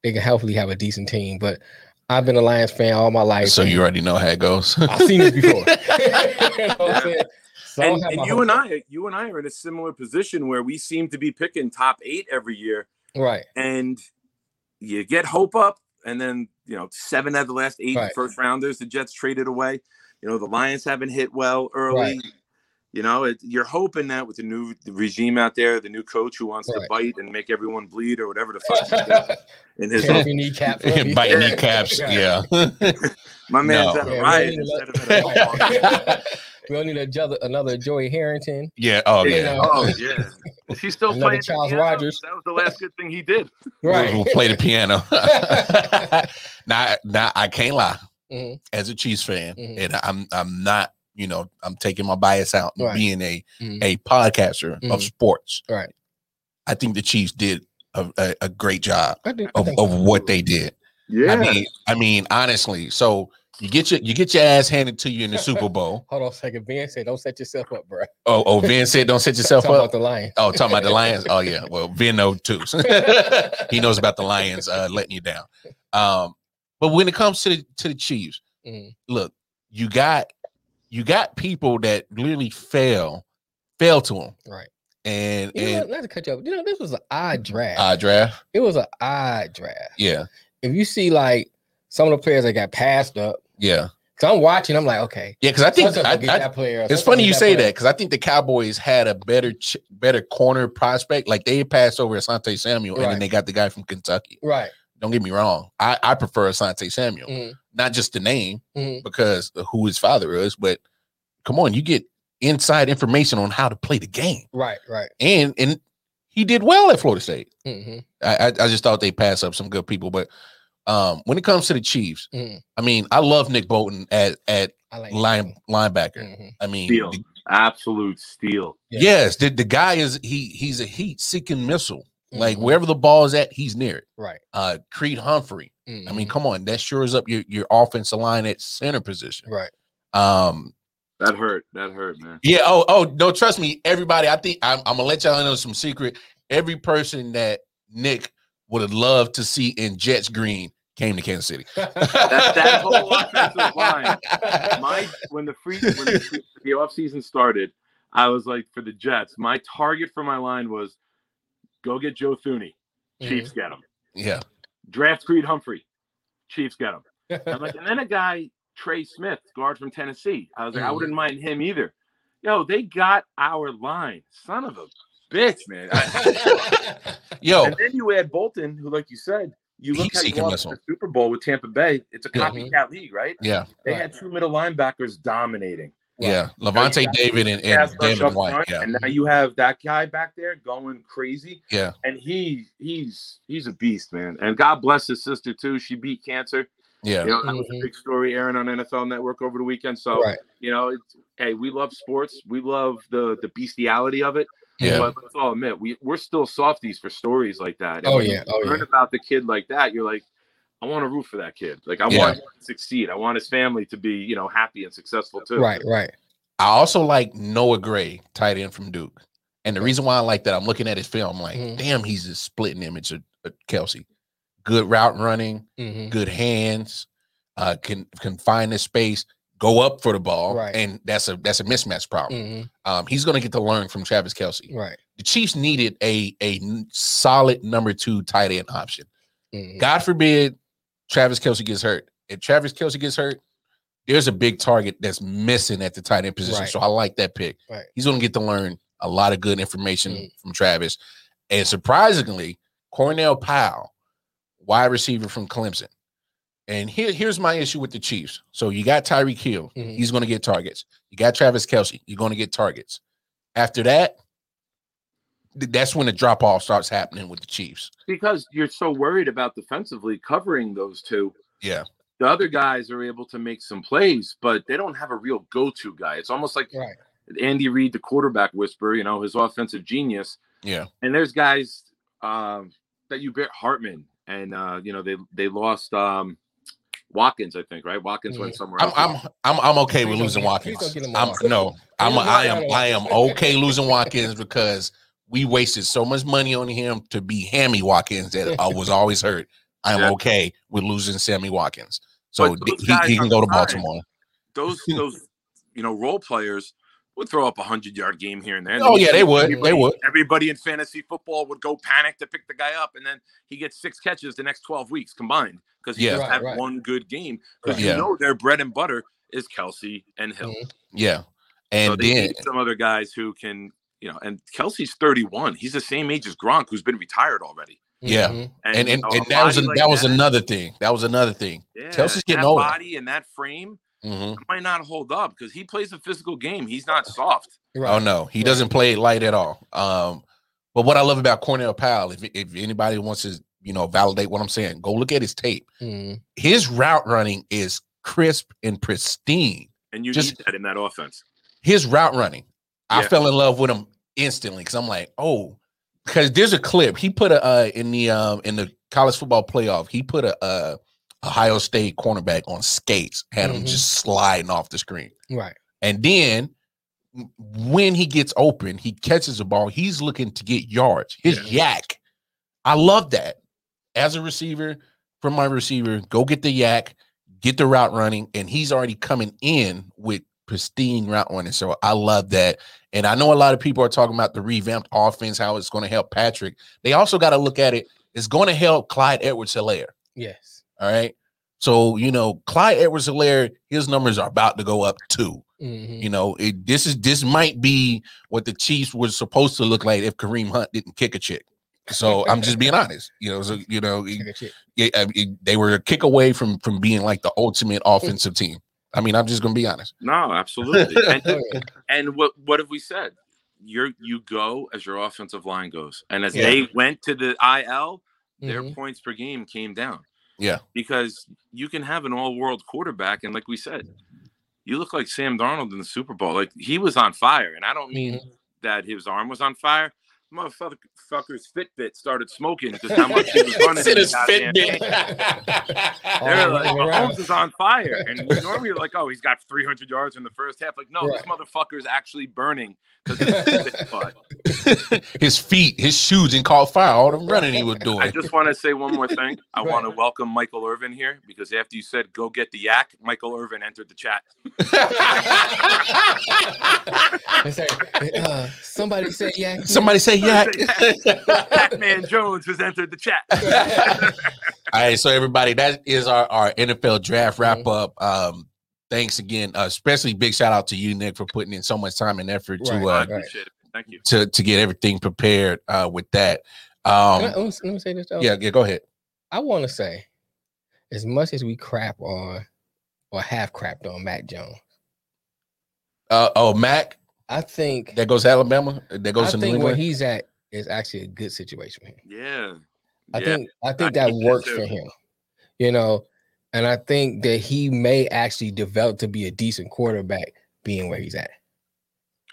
They can hopefully have a decent team, but. I've been a Lions fan all my life. So you already know how it goes. I've seen this before. You know what I'm saying? So and and you hope. and I, you and I are in a similar position where we seem to be picking top eight every year. Right. And you get hope up, and then you know seven out of the last eight right. first rounders the Jets traded away. You know the Lions haven't hit well early. Right. You know it, you're hoping that with the new regime out there, the new coach who wants right. to bite and make everyone bleed or whatever the fuck in his own kneecap, bite yeah. kneecaps, yeah. My man's no. at a yeah, riot we instead of at a We don't need another another Joey Harrington. Yeah, oh yeah, yeah. oh yeah. Is he still another playing Charles the Rogers? That was the last good thing he did. Right, we'll play the piano. Now, now I can't lie. Mm-hmm. As a Chiefs fan, mm-hmm. and I'm I'm not. You know, I'm taking my bias out and right. being a mm-hmm. a podcaster mm-hmm. of sports. Right. I think the Chiefs did a, a, a great job I think, I of, of so. what they did. Yeah. I mean, I mean, honestly. So you get your you get your ass handed to you in the Super Bowl. Hold on a second. Ben said, "Don't set yourself up, bro." Oh, oh, Ben said, "Don't set yourself talking up." About the Lions. Oh, talking about the Lions. Oh yeah. Well, Ben knows too. He knows about the Lions uh, letting you down. Um, but when it comes to the, to the Chiefs, mm-hmm. look, you got. You got people that literally fail, fail to them. Right. And, you know, and not to cut you off, you know, this was an odd draft. Odd draft. It was an odd draft. Yeah. If you see like some of the players that got passed up. Yeah. Cause I'm watching, I'm like, okay. Yeah, because I think I, I, that player, it's funny you that say player. that because I think the Cowboys had a better ch- better corner prospect. Like they passed over Asante Samuel right. and then they got the guy from Kentucky. Right. Don't get me wrong. I, I prefer Asante Samuel, mm-hmm. not just the name mm-hmm. because of who his father is, but come on, you get inside information on how to play the game. Right, right. And and he did well at Florida State. Mm-hmm. I, I just thought they passed up some good people, but um, when it comes to the Chiefs, mm-hmm. I mean, I love Nick Bolton at at like line, linebacker. Mm-hmm. I mean, steal. The, absolute steal. Yeah. Yes, the, the guy is he he's a heat seeking missile. Like mm-hmm. wherever the ball is at, he's near it. Right. Uh, Creed Humphrey. Mm-hmm. I mean, come on, that shores up your, your offensive line at center position. Right. Um, that hurt. That hurt, man. Yeah. Oh, oh no. Trust me, everybody. I think I'm, I'm gonna let y'all know some secret. Every person that Nick would have loved to see in Jets green came to Kansas City. that, that whole offensive line. My when the free when the, the offseason started, I was like, for the Jets, my target for my line was. Go get Joe Thuney. Chiefs mm-hmm. get him. Yeah. Draft Creed Humphrey. Chiefs get him. I'm like, and then a guy, Trey Smith, guard from Tennessee. I was like, mm-hmm. I wouldn't mind him either. Yo, they got our line. Son of a bitch, man. Yo. And then you add Bolton, who, like you said, you look how you lost the Super Bowl with Tampa Bay. It's a copycat mm-hmm. league, right? Yeah. They right. had two middle linebackers dominating. Well, yeah, Levante David and, and David White. Front, yeah. And now you have that guy back there going crazy. Yeah. And he he's he's a beast, man. And God bless his sister, too. She beat cancer. Yeah. You know, that mm-hmm. was a big story, Aaron, on N F L Network over the weekend. So, right. you know, it's, hey, we love sports. We love the, the bestiality of it. Yeah. But let's all admit, we, we're still softies for stories like that. And oh, yeah. Oh, you learn yeah. about the kid like that, you're like, I want to root for that kid. Like I yeah. want him to succeed. I want his family to be, you know, happy and successful too. Right, right. I also like Noah Gray, tight end from Duke. And the reason why I like that, I'm looking at his film, like, mm-hmm. damn, he's a splitting image of, of Kelsey. Good route running, mm-hmm. good hands, uh, can can find his space, go up for the ball, right. and that's a that's a mismatch problem. Mm-hmm. Um, he's going to get to learn from Travis Kelsey. Right. The Chiefs needed a a solid number two tight end option. Mm-hmm. God forbid Travis Kelsey gets hurt. If Travis Kelsey gets hurt, there's a big target that's missing at the tight end position. Right. So I like that pick. Right. He's going to get to learn a lot of good information mm-hmm. from Travis. And surprisingly, Cornell Powell, wide receiver from Clemson. And here, here's my issue with the Chiefs. So you got Tyreek Hill. Mm-hmm. He's going to get targets. You got Travis Kelsey. You're going to get targets. After that, that's when the drop-off starts happening with the Chiefs. Because you're so worried about defensively covering those two. Yeah. The other guys are able to make some plays, but they don't have a real go-to guy. It's almost like right. Andy Reid, the quarterback whisperer, you know, his offensive genius. Yeah. And there's guys um, that you bet Hartman. And, uh, you know, they they lost um, Watkins, I think, right? Watkins yeah. went somewhere else. I'm I'm, I'm okay with losing Watkins. I'm, no, I'm, I am I am okay losing Watkins because we wasted so much money on him to be Hammy Watkins that I was always hurt. I'm yeah. okay with losing Sammy Watkins. So he, he can go to Baltimore. Those, those you know, role players would throw up a hundred-yard game here and there. And oh, yeah, they would. They would. Everybody in fantasy football would go panic to pick the guy up, and then he gets six catches the next twelve weeks combined because he yeah, just right, had right. one good game. Because right. you yeah. know their bread and butter is Kelsey and Hill. Mm-hmm. Yeah. And so they then need some other guys who can – you know, and Kelsey's thirty-one. He's the same age as Gronk, who's been retired already. Yeah, mm-hmm. and and, and, you know, and that was a, like that was that. another thing. That was another thing. Yeah, Kelsey's getting that older. That body and that frame mm-hmm. might not hold up because he plays a physical game. He's not soft. Right. Oh no, he right. doesn't play light at all. Um, but what I love about Cornell Powell, if if anybody wants to, you know, validate what I'm saying, go look at his tape. Mm-hmm. His route running is crisp and pristine, and you just need that in that offense. His route running. I yeah. fell in love with him instantly because I'm like, oh, because there's a clip he put a uh, in the um, in the college football playoff. He put a uh, Ohio State cornerback on skates, had mm-hmm. him just sliding off the screen. Right, and then when he gets open, he catches the ball. He's looking to get yards. His yeah. yak, I love that as a receiver from my receiver. Go get the yak, get the route running, and he's already coming in with pristine route running. So I love that. And I know a lot of people are talking about the revamped offense, how it's going to help Patrick. They also got to look at it. It's going to help Clyde Edwards-Helaire. Yes. All right. So, you know, Clyde Edwards-Helaire, his numbers are about to go up too. Mm-hmm. You know, it, this is this might be what the Chiefs were supposed to look like if Kareem Hunt didn't kick a chick. So I'm just being honest, you know, so, you know, it, it, it, they were a kick away from, from being like the ultimate offensive team. I mean, I'm just going to be honest. No, absolutely. And, and what what have we said? You you go as your offensive line goes. And as yeah. they went to the I L, mm-hmm. their points per game came down. Yeah. Because you can have an all-world quarterback. And like we said, you look like Sam Darnold in the Super Bowl. Like, he was on fire. And I don't mean mm-hmm. that his arm was on fire. Motherfucker's Fitbit started smoking because how much he was running. His Fitbit. They're like, Mahomes is on fire. And normally you're like, oh, he's got three hundred yards in the first half. Like, no, right. this motherfucker's actually burning because his feet, his shoes didn't call fire. All the running he was doing. I just want to say one more thing. I right. want to welcome Michael Irvin here because after you said, go get the yak, Michael Irvin entered the chat. uh, somebody said yak. Somebody said Yak. Pac-Man Jones has entered the chat. All right, so everybody, that is our, our N F L draft wrap up. Um, thanks again, uh, especially big shout out to you, Nick, for putting in so much time and effort right, to uh, Thank you. To to get everything prepared uh, with that. Um, I, let, me, let me say this though. Yeah, yeah, go ahead. I want to say, as much as we crap on or have crapped on Mac Jones. Uh, oh, Mac. I think that goes to Alabama. That goes I to New England. Where he's at is actually a good situation for him. Yeah. I yeah. think I think I that works that for him. You know, and I think that he may actually develop to be a decent quarterback being where he's at.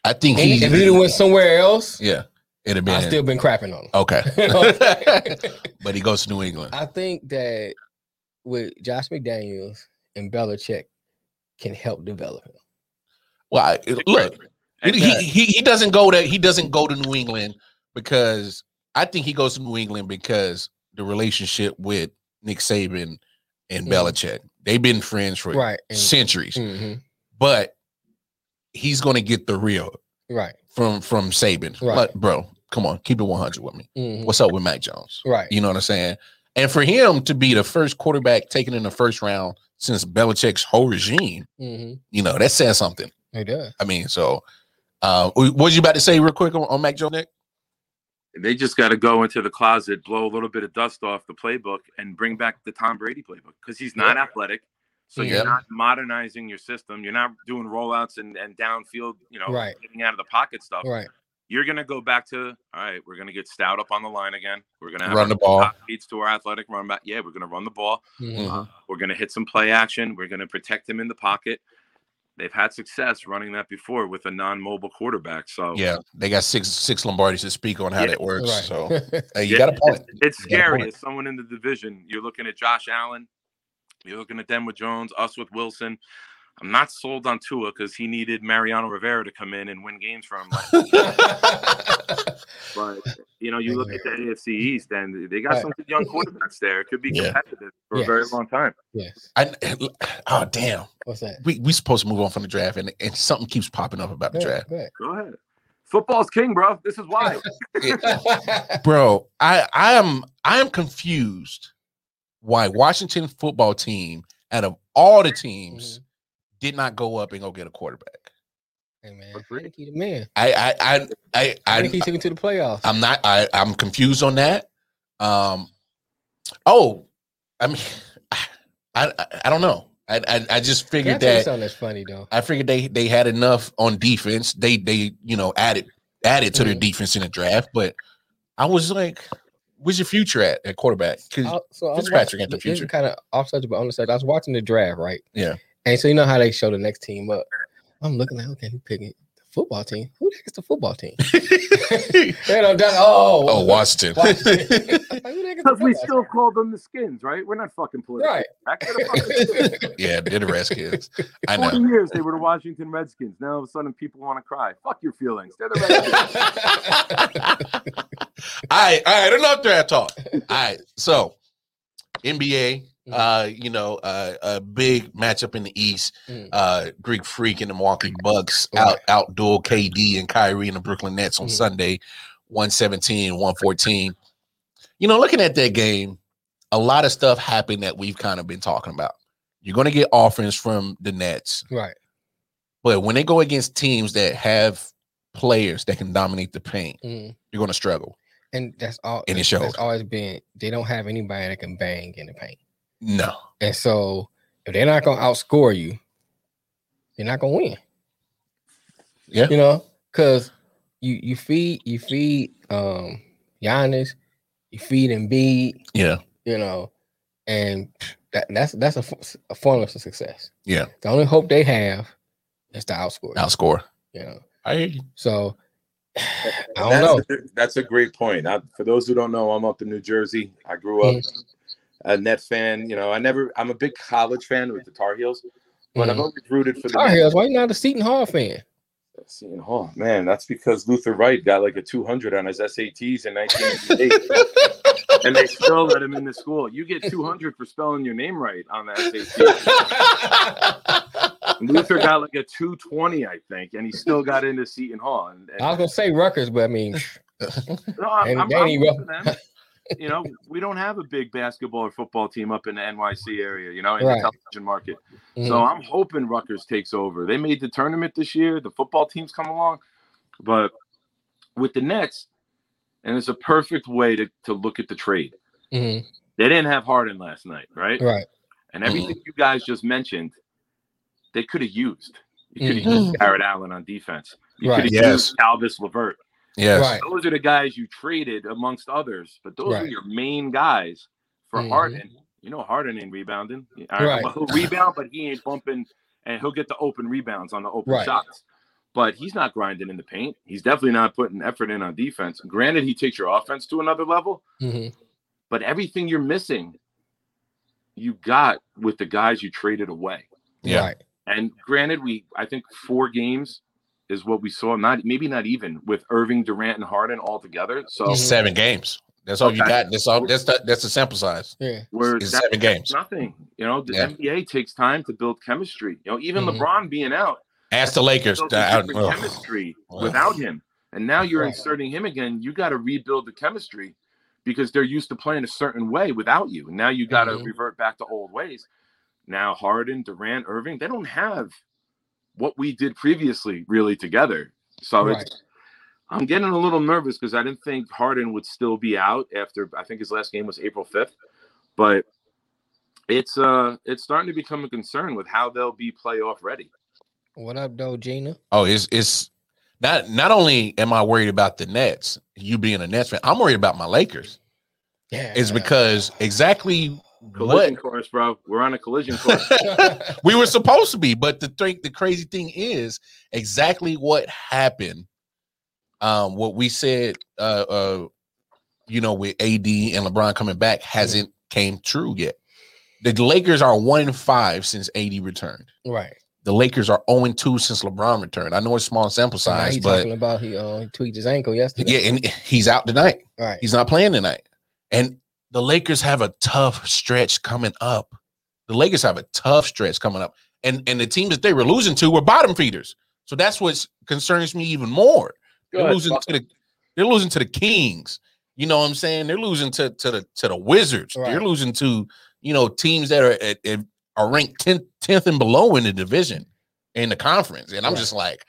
I think he, if he went somewhere else, yeah, it'd have been. I've still been crapping on him. Okay. You know but he goes to New England. I think that with Josh McDaniels and Belichick can help develop him. Well, I, look, he, he he doesn't go to he doesn't go to New England because I think he goes to New England because the relationship with Nick Saban and mm-hmm. Belichick, they've been friends for right. centuries, mm-hmm. but he's going to get the real right from from Saban. Right. But bro, come on, keep it one hundred with me. Mm-hmm. What's up with Mac Jones? Right, you know what I'm saying. And for him to be the first quarterback taken in the first round since Belichick's whole regime, mm-hmm. you know that says something. It does. I mean, so uh, what was you about to say real quick on, on Mac Jones? Nick? They just got to go into the closet, blow a little bit of dust off the playbook, and bring back the Tom Brady playbook because he's not yeah. athletic. So yeah. you're not modernizing your system. You're not doing rollouts and, and downfield, you know, right. getting out of the pocket stuff. Right. You're going to go back to, all right, we're going to get Stout up on the line again. We're going to have run the ball. Leads to our athletic run back. Yeah, we're going to run the ball. Mm-hmm. Uh, we're going to hit some play action. We're going to protect him in the pocket. They've had success running that before with a non-mobile quarterback. So yeah, they got six six Lombardis to speak on how yeah. that works. Right. So hey, you yeah. got a point. It's, it's scary. As someone in the division, you're looking at Josh Allen, you're looking at them with Jones, us with Wilson. I'm not sold on Tua because he needed Mariano Rivera to come in and win games for him. But you know, you look at the A F C East, and they got some good young quarterbacks there. It could be competitive yeah. for yes. a very long time. Yes. I, oh damn! What's that? We we supposed to move on from the draft, and, and something keeps popping up about the yeah, draft. Yeah. Go ahead. Football's king, bro. This is why. Bro, I I am I am confused why Washington football team, out of all the teams. Mm-hmm. Did not go up and go get a quarterback. Hey man, I think he's the man. I I I I, I think he took him to the playoffs. I'm not. I I'm confused on that. Um. Oh, I mean, I I, I don't know. I I, I just figured that. That's something that's funny though. I figured they they had enough on defense. They they you know added added to mm-hmm. their defense in the draft. But I was like, where's your future at at quarterback? Because so Fitzpatrick at the future. Kind of offside, but on the side, I was watching the draft, right? Yeah. And so you know how they show the next team up. I'm looking like, okay, who's picking the football team? Who the heck is the football team? They don't done, oh, oh, Washington. Washington. Like, because we still team? Call them the Skins, right? We're not fucking political. Right. Back to the fucking yeah, they're the Redskins. I know. forty years they were the Washington Redskins. Now all of a sudden people want to cry. Fuck your feelings. They're the Redskins. All right, all right, enough draft talk. All right, so N B A. Mm-hmm. Uh, you know, uh, a big matchup in the East. Mm-hmm. Uh, Greek Freak and the Milwaukee Bucks mm-hmm. out out duel K D and Kyrie and the Brooklyn Nets on mm-hmm. Sunday, one seventeen, one fourteen. You know, looking at that game, a lot of stuff happened that we've kind of been talking about. You're going to get offense from the Nets, right? But when they go against teams that have players that can dominate the paint, mm-hmm. you're going to struggle. And that's all. And it shows. That's always been. They don't have anybody that can bang in the paint. No. And so if they're not going to outscore you, you're not going to win. Yeah. You know, because you, you feed you feed um, Giannis, you feed Embiid. Yeah. You know, and that, that's that's a, a formula for success. Yeah. The only hope they have is to outscore. Outscore. You know. I hear you. So I don't that's know. A, that's a great point. I, for those who don't know, I'm up in New Jersey. I grew up. Mm-hmm. A Net fan, you know. I never. I'm a big college fan with the Tar Heels, but mm. I've always rooted for the Tar Heels. Why you not a Seton Hall fan? Seton Hall, man. That's because Luther Wright got like a two hundred on his S A Ts in nineteen ninety-eight, and they still let him in the school. You get two hundred for spelling your name right on that S A T. Luther got like a two twenty, I think, and he still got into Seton Hall. And, and I was gonna say Rutgers, but I mean, no, I'm, I'm, I'm you know, we don't have a big basketball or football team up in the N Y C area, you know, in right. the television market. Mm-hmm. So I'm hoping Rutgers takes over. They made the tournament this year. The football team's come along. But with the Nets, and it's a perfect way to, to look at the trade. Mm-hmm. They didn't have Harden last night, right? Right. And everything mm-hmm. you guys just mentioned, they could have used. You could have mm-hmm. used Garrett Allen on defense. You right. could have yes. used Calvis LeVert. Yes. Right. Those are the guys you traded amongst others, but those right. are your main guys for mm-hmm. Harden. You know Harden ain't rebounding. All right. Right. He'll rebound, but he ain't bumping, and he'll get the open rebounds on the open right. shots. But he's not grinding in the paint. He's definitely not putting effort in on defense. Granted, he takes your offense to another level, mm-hmm. but everything you're missing, you got with the guys you traded away. Yeah. Right. And granted, we I think four games is what we saw. Not maybe not even with Irving, Durant, and Harden all together. So seven games. That's all okay. you got. That's all. That's the, that's the sample size. Yeah, where it's seven games. Nothing. You know, the yeah. N B A takes time to build chemistry. You know, even mm-hmm. LeBron being out. Ask the Lakers. Out, oh. Chemistry oh. without him, and now you're right. inserting him again. You got to rebuild the chemistry because they're used to playing a certain way without you. And now you got to mm-hmm. revert back to old ways. Now Harden, Durant, Irving, they don't have what we did previously really together. So right. it's. I'm getting a little nervous because I didn't think Harden would still be out after I think his last game was April fifth, but it's uh it's starting to become a concern with how they'll be playoff ready. What up, though, Gina? Oh, it's it's not not only am I worried about the Nets, you being a Nets fan, I'm worried about my Lakers. Yeah, it's because exactly collision what? course, bro. We're on a collision course. We were supposed to be, but the thing, the crazy thing is exactly what happened. Um, what we said, uh, uh, you know, with A D and LeBron coming back hasn't mm-hmm. came true yet. The Lakers are one and five since A D returned. Right. The Lakers are zero and two since LeBron returned. I know it's small sample size, he's but talking about he uh, tweaked his ankle yesterday. Yeah, and he's out tonight. Right. He's not playing tonight. And the Lakers have a tough stretch coming up. The Lakers have a tough stretch coming up, and and the teams that they were losing to were bottom feeders. So that's what concerns me even more. They're losing to the, they're losing to the Kings. You know what I'm saying? They're losing to to the to the Wizards. Right. They're losing to, you know, teams that are at, at, are ranked tenth and below in the division, in the conference. And I'm right. just like,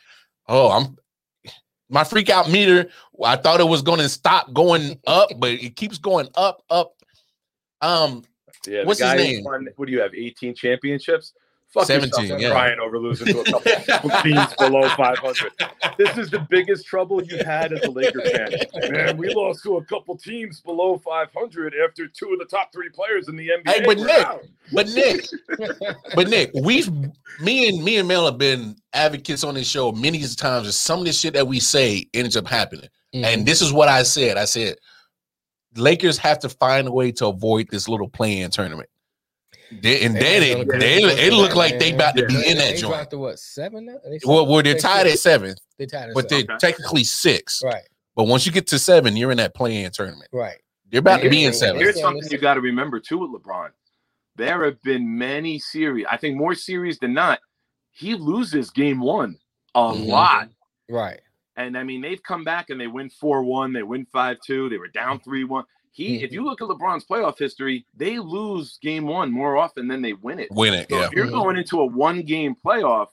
oh, I'm my freak out meter. I thought it was going to stop going up, but it keeps going up, up. Um, yeah, what's his name? Won, what do you have? eighteen championships. Fuck seventeen, yeah. Crying over losing to a couple of teams below five hundred. This is the biggest trouble you've had as a Lakers fan. Man, we lost to a couple teams below five hundred after two of the top three players in the N B A. Hey, but Nick, out. but Nick, but Nick, we've me and me and Mel have been advocates on this show many times. And some of this shit that we say ends up happening, mm-hmm. and this is what I said. I said Lakers have to find a way to avoid this little play-in tournament. They, and then it they, they look like they about to be in that joint. They dropped to what, seven now? They well, well, they're tied at seven. They're tied at but seven. They're okay. technically six. Right. But once you get to seven, you're in that play-in tournament. Right. They're about and to be in seven. Here's something you got to remember, too, with LeBron. There have been many series. I think more series than not. He loses game one a mm-hmm. lot. Right. And, I mean, they've come back and they win four one. They win five two. They were down three one. He, mm-hmm. if you look at LeBron's playoff history, they lose game one more often than they win it. Win it, so yeah. If you're going into a one-game playoff,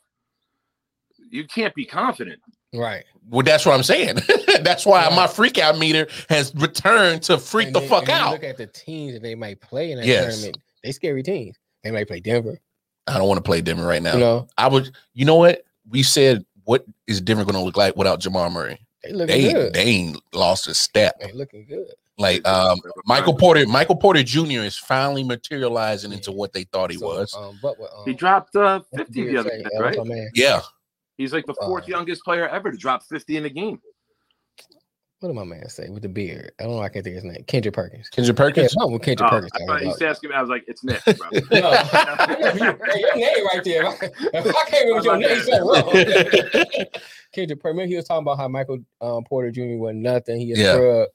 you can't be confident. Right. Well, that's what I'm saying. That's why right. my freakout meter has returned to freak and the they, fuck and out. You look at the teams that they might play in that yes. tournament. They scary teams. They might play Denver. I don't want to play Denver right now. You know? I would. You know what? We said, what is Denver going to look like without Jamal Murray? They look good. They ain't lost a step. They looking good. Like um, Michael Porter, Michael Porter Junior is finally materializing into what they thought he so, was. Um, but, um, he dropped uh, fifty the other day, right? Yeah, he's like the fourth uh, youngest player ever to drop fifty in a game. What did my man say with the beard? I don't know. I can't think of his name. Kendrick Perkins. Kendrick Perkins. Yeah, with Kendrick oh, Perkins. I thought he was asking me. I was like, "It's Nick, bro." No, hey, your name right there. If I can't remember your name, so wrong. Kendrick Perkins. He was talking about how Michael um, Porter Junior was nothing. He is yeah. a scrub.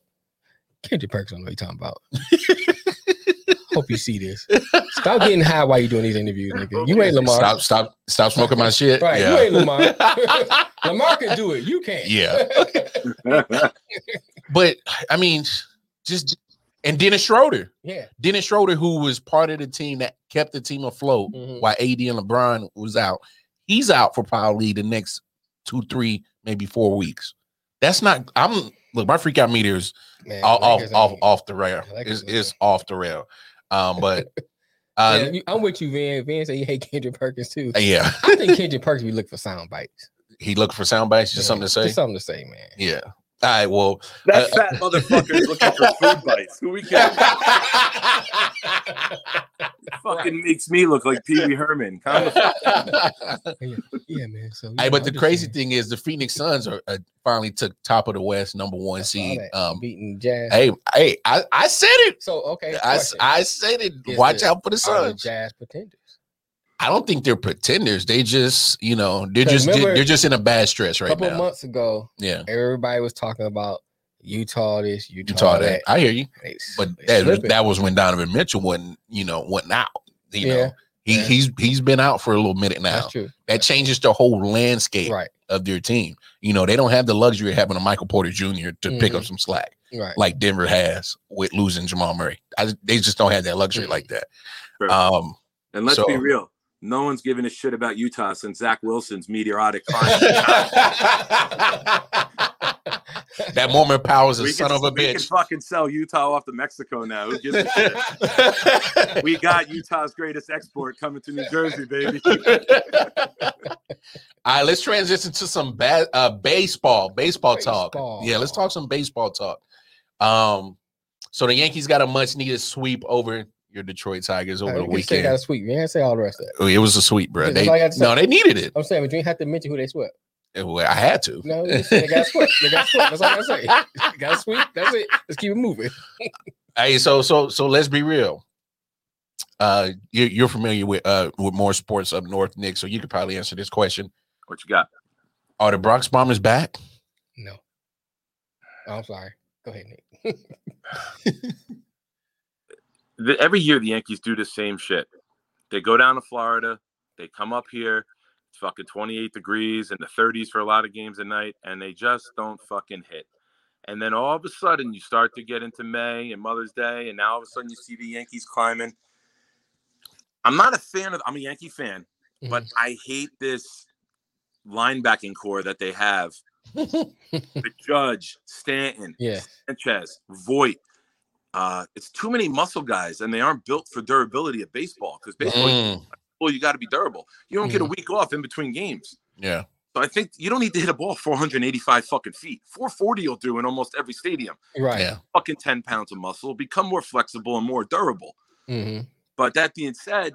Kendrick Perkins, I don't know what you're talking about. Hope you see this. Stop getting high while you're doing these interviews, nigga. You ain't Lamar. Stop, stop, stop smoking my shit. Right, yeah. You ain't Lamar. Lamar can do it. You can't. Yeah. But I mean, just and Dennis Schroeder. Yeah. Dennis Schroeder, who was part of the team that kept the team afloat mm-hmm. while A D and LeBron was out. He's out for probably the next two, three, maybe four weeks. That's not. I'm look. My freak out meter is Man, off off off, off the rail. It's, it's off the rail. Um, but uh, yeah, I'm with you, Van. Van said he hate Kendrick Perkins too. Yeah, I think Kendrick Perkins would look for sound bites. He looked for sound bites. Just yeah, something to say. Just something to say, man. Yeah. All right. Well, that uh, fat motherfucker is looking for food bites. Who we kidding? Fucking makes me look like Pee Wee Herman. yeah, yeah, man. So, yeah, hey, but I'm the crazy saying. thing is, the Phoenix Suns are uh, finally took top of the West, number one That's seed. Um, beating Jazz. Hey, hey, I, I said it. So okay, I, I said it. Yes, Watch out for the Suns. Jazz pretenders. I don't think they're pretenders. They just, you know, they're just remember, they're just in a bad stretch right now. A couple months ago, yeah, everybody was talking about Utah this, Utah, Utah that. that. I hear you, it's, but that, that was when Donovan Mitchell wasn't, you know, wasn't out. You yeah. know, he yeah. he's he's been out for a little minute now. That's true. That changes the whole landscape right. of their team. You know, they don't have the luxury of having a Michael Porter Junior to mm-hmm. pick up some slack right. like Denver has with losing Jamal Murray. I, they just don't have that luxury mm-hmm. like that. Sure. Um, and let's so, be real. No one's giving a shit about Utah since Zach Wilson's meteoric climb. That Mormon Powers is a son of a bitch. We can fucking sell Utah off to Mexico now. Who gives a shit? We got Utah's greatest export coming to New Jersey, baby. All right, let's transition to some ba- uh, baseball, baseball, baseball talk. Yeah, let's talk some baseball talk. Um, so the Yankees got a much-needed sweep over your Detroit Tigers over the weekend. They got a sweep. You didn't say all the rest of that. It was a sweep, bro. They, no, they needed it. I'm saying, but you didn't have to mention who they swept. Well, I had to. No, they got swept. They got swept. That's all I say. They got sweep. That's it. Let's keep it moving. Hey, so so so let's be real. Uh, you, you're familiar with uh with more sports up north, Nick. So you could probably answer this question. What you got? Are the Bronx Bombers back? No. Oh, I'm sorry. Go ahead, Nick. The, every year the Yankees do the same shit. They go down to Florida, they come up here, it's fucking twenty-eight degrees in the thirties for a lot of games a night, and they just don't fucking hit. And then all of a sudden you start to get into May and Mother's Day, and now all of a sudden you see the Yankees climbing. I'm not a fan of – I'm a Yankee fan, mm-hmm. but I hate this linebacking core that they have. The Judge, Stanton, yeah. Sanchez, Voit. Uh, it's too many muscle guys, and they aren't built for durability of baseball. Because baseball, mm. well, you got to be durable. You don't mm. get a week off in between games. Yeah. So I think you don't need to hit a ball four eighty-five fucking feet. four forty will do in almost every stadium. Right. Yeah. Fucking ten pounds of muscle. Become more flexible and more durable. Mm-hmm. But that being said,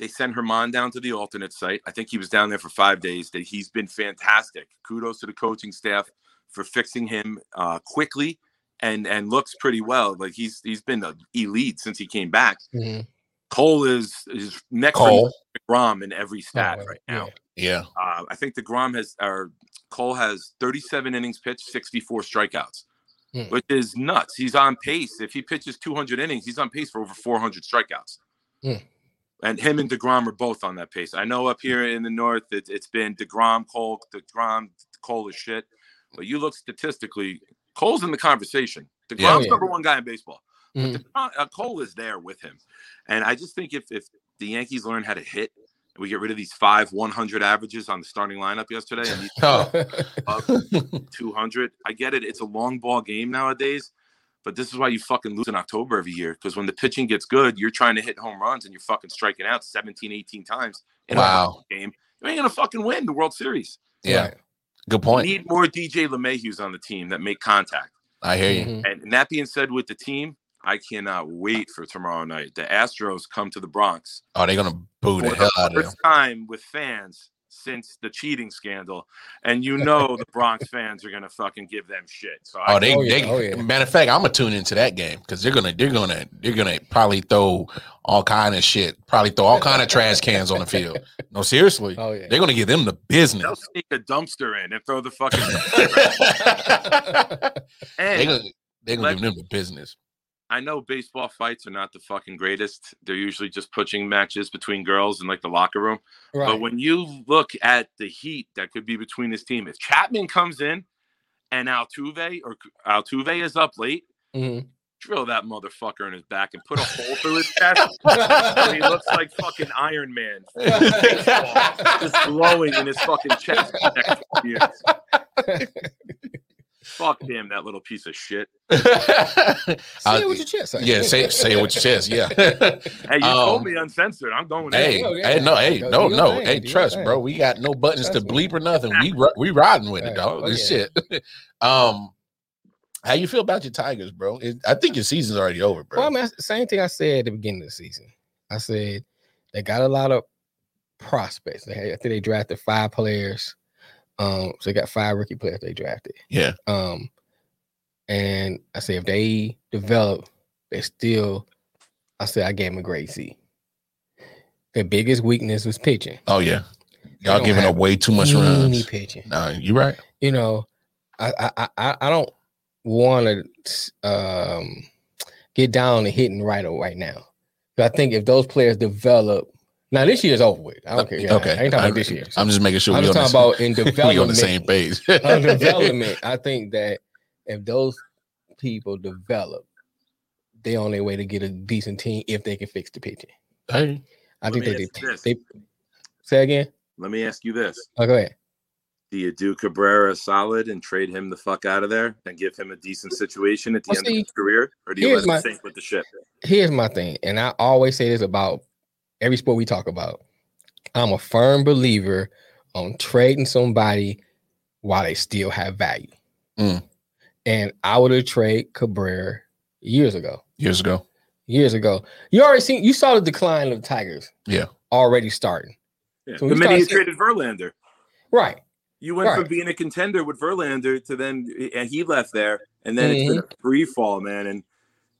they send Herman down to the alternate site. I think he was down there for five days. That he's been fantastic. Kudos to the coaching staff for fixing him uh, quickly. And and looks pretty well. Like he's he's been elite since he came back. Mm-hmm. Cole is is next to DeGrom in every stat oh, right now. Yeah, uh, I think DeGrom has or Cole has thirty-seven innings pitched, sixty-four strikeouts, mm. which is nuts. He's on pace. If he pitches two hundred innings, he's on pace for over four hundred strikeouts. Mm. And him and DeGrom are both on that pace. I know up here in the north, it, it's been DeGrom, Cole, DeGrom, Cole is shit. But you look statistically. Cole's in the conversation. DeGrom's yeah, yeah. number one guy in baseball. Mm-hmm. But DeGrom, uh, Cole is there with him. And I just think if if the Yankees learn how to hit, and we get rid of these five one hundred averages on the starting lineup yesterday. And these oh. up two hundred. I get it. It's a long ball game nowadays. But this is why you fucking lose in October every year. Because when the pitching gets good, you're trying to hit home runs and you're fucking striking out seventeen, eighteen times in wow. a game. You ain't going to fucking win the World Series. Yeah. Right. Good point. We need more D J LeMahieu's on the team that make contact. I hear you. Mm-hmm. And, and that being said, with the team, I cannot wait for tomorrow night. The Astros come to the Bronx. Oh, they're going to boo the hell out of them. First time with fans since the cheating scandal. And you know the Bronx fans are going to fucking give them shit. So oh, I, they, oh, yeah, they, oh, yeah. Matter of fact, I'm going to tune into that game because they're going to they're going to they're going to probably throw all kind of shit, probably throw all kind of trash cans on the field. No, seriously. Oh, yeah. They're going to give them the business. They'll sneak a dumpster in and throw the fucking dumpster and they're going they're gonna give them the business. I know baseball fights are not the fucking greatest. They're usually just pitching matches between girls in like the locker room. Right. But when you look at the heat that could be between this team, if Chapman comes in and Altuve or Altuve is up late, mm-hmm. drill that motherfucker in his back and put a hole through his chest. And he looks like fucking Iron Man. Just glowing in his fucking chest for the next years. Fuck him, that little piece of shit. Say uh, it with your chest. Like. Yeah, say, say it with your chest. Yeah. Hey, you um, told me uncensored. I'm going. Hey, in. hey, no, hey, no, no, no. hey, trust, thing. bro. We got no buttons trust to bleep me. or nothing. We we riding with hey, it, dog. Oh, this yeah. shit. um, how you feel about your Tigers, bro? It, I think your season's already over, bro. Well, I mean, same thing I said at the beginning of the season. I said they got a lot of prospects. They had, I think they drafted five players. Um, so they got five rookie players they drafted. Yeah. Um, and I say if they develop, they still. I said I gave them a grade C. Their biggest weakness was pitching. Oh yeah, y'all giving up way too much runs. Any pitching? Nah, you right. You know, I I I, I don't want to um get down and hitting right right now. But I think if those players develop. Now this year's over with. I don't care. Yeah, okay, I ain't talking about this year. So. I'm just making sure we're on, talking about in development, we on the same page. On development, I think that if those people develop, they're on their way to get a decent team if they can fix the pitching. Hey, I Let think they, they, they say again. Let me ask you this. Oh, go ahead. Do you do Cabrera solid and trade him the fuck out of there and give him a decent situation at the well, end see, of his career, or do you let him my, sink with the ship? Here's my thing, and I always say this about. Every sport we talk about, I'm a firm believer on trading somebody while they still have value. Mm. And I would have traded Cabrera years ago. Years ago. Years ago. You already seen, you saw the decline of the Tigers. Yeah. Already starting. Yeah. So the minute you traded Verlander. Right. You went right. from being a contender with Verlander to then, and he left there, and then mm-hmm. it's been a free fall, man. And,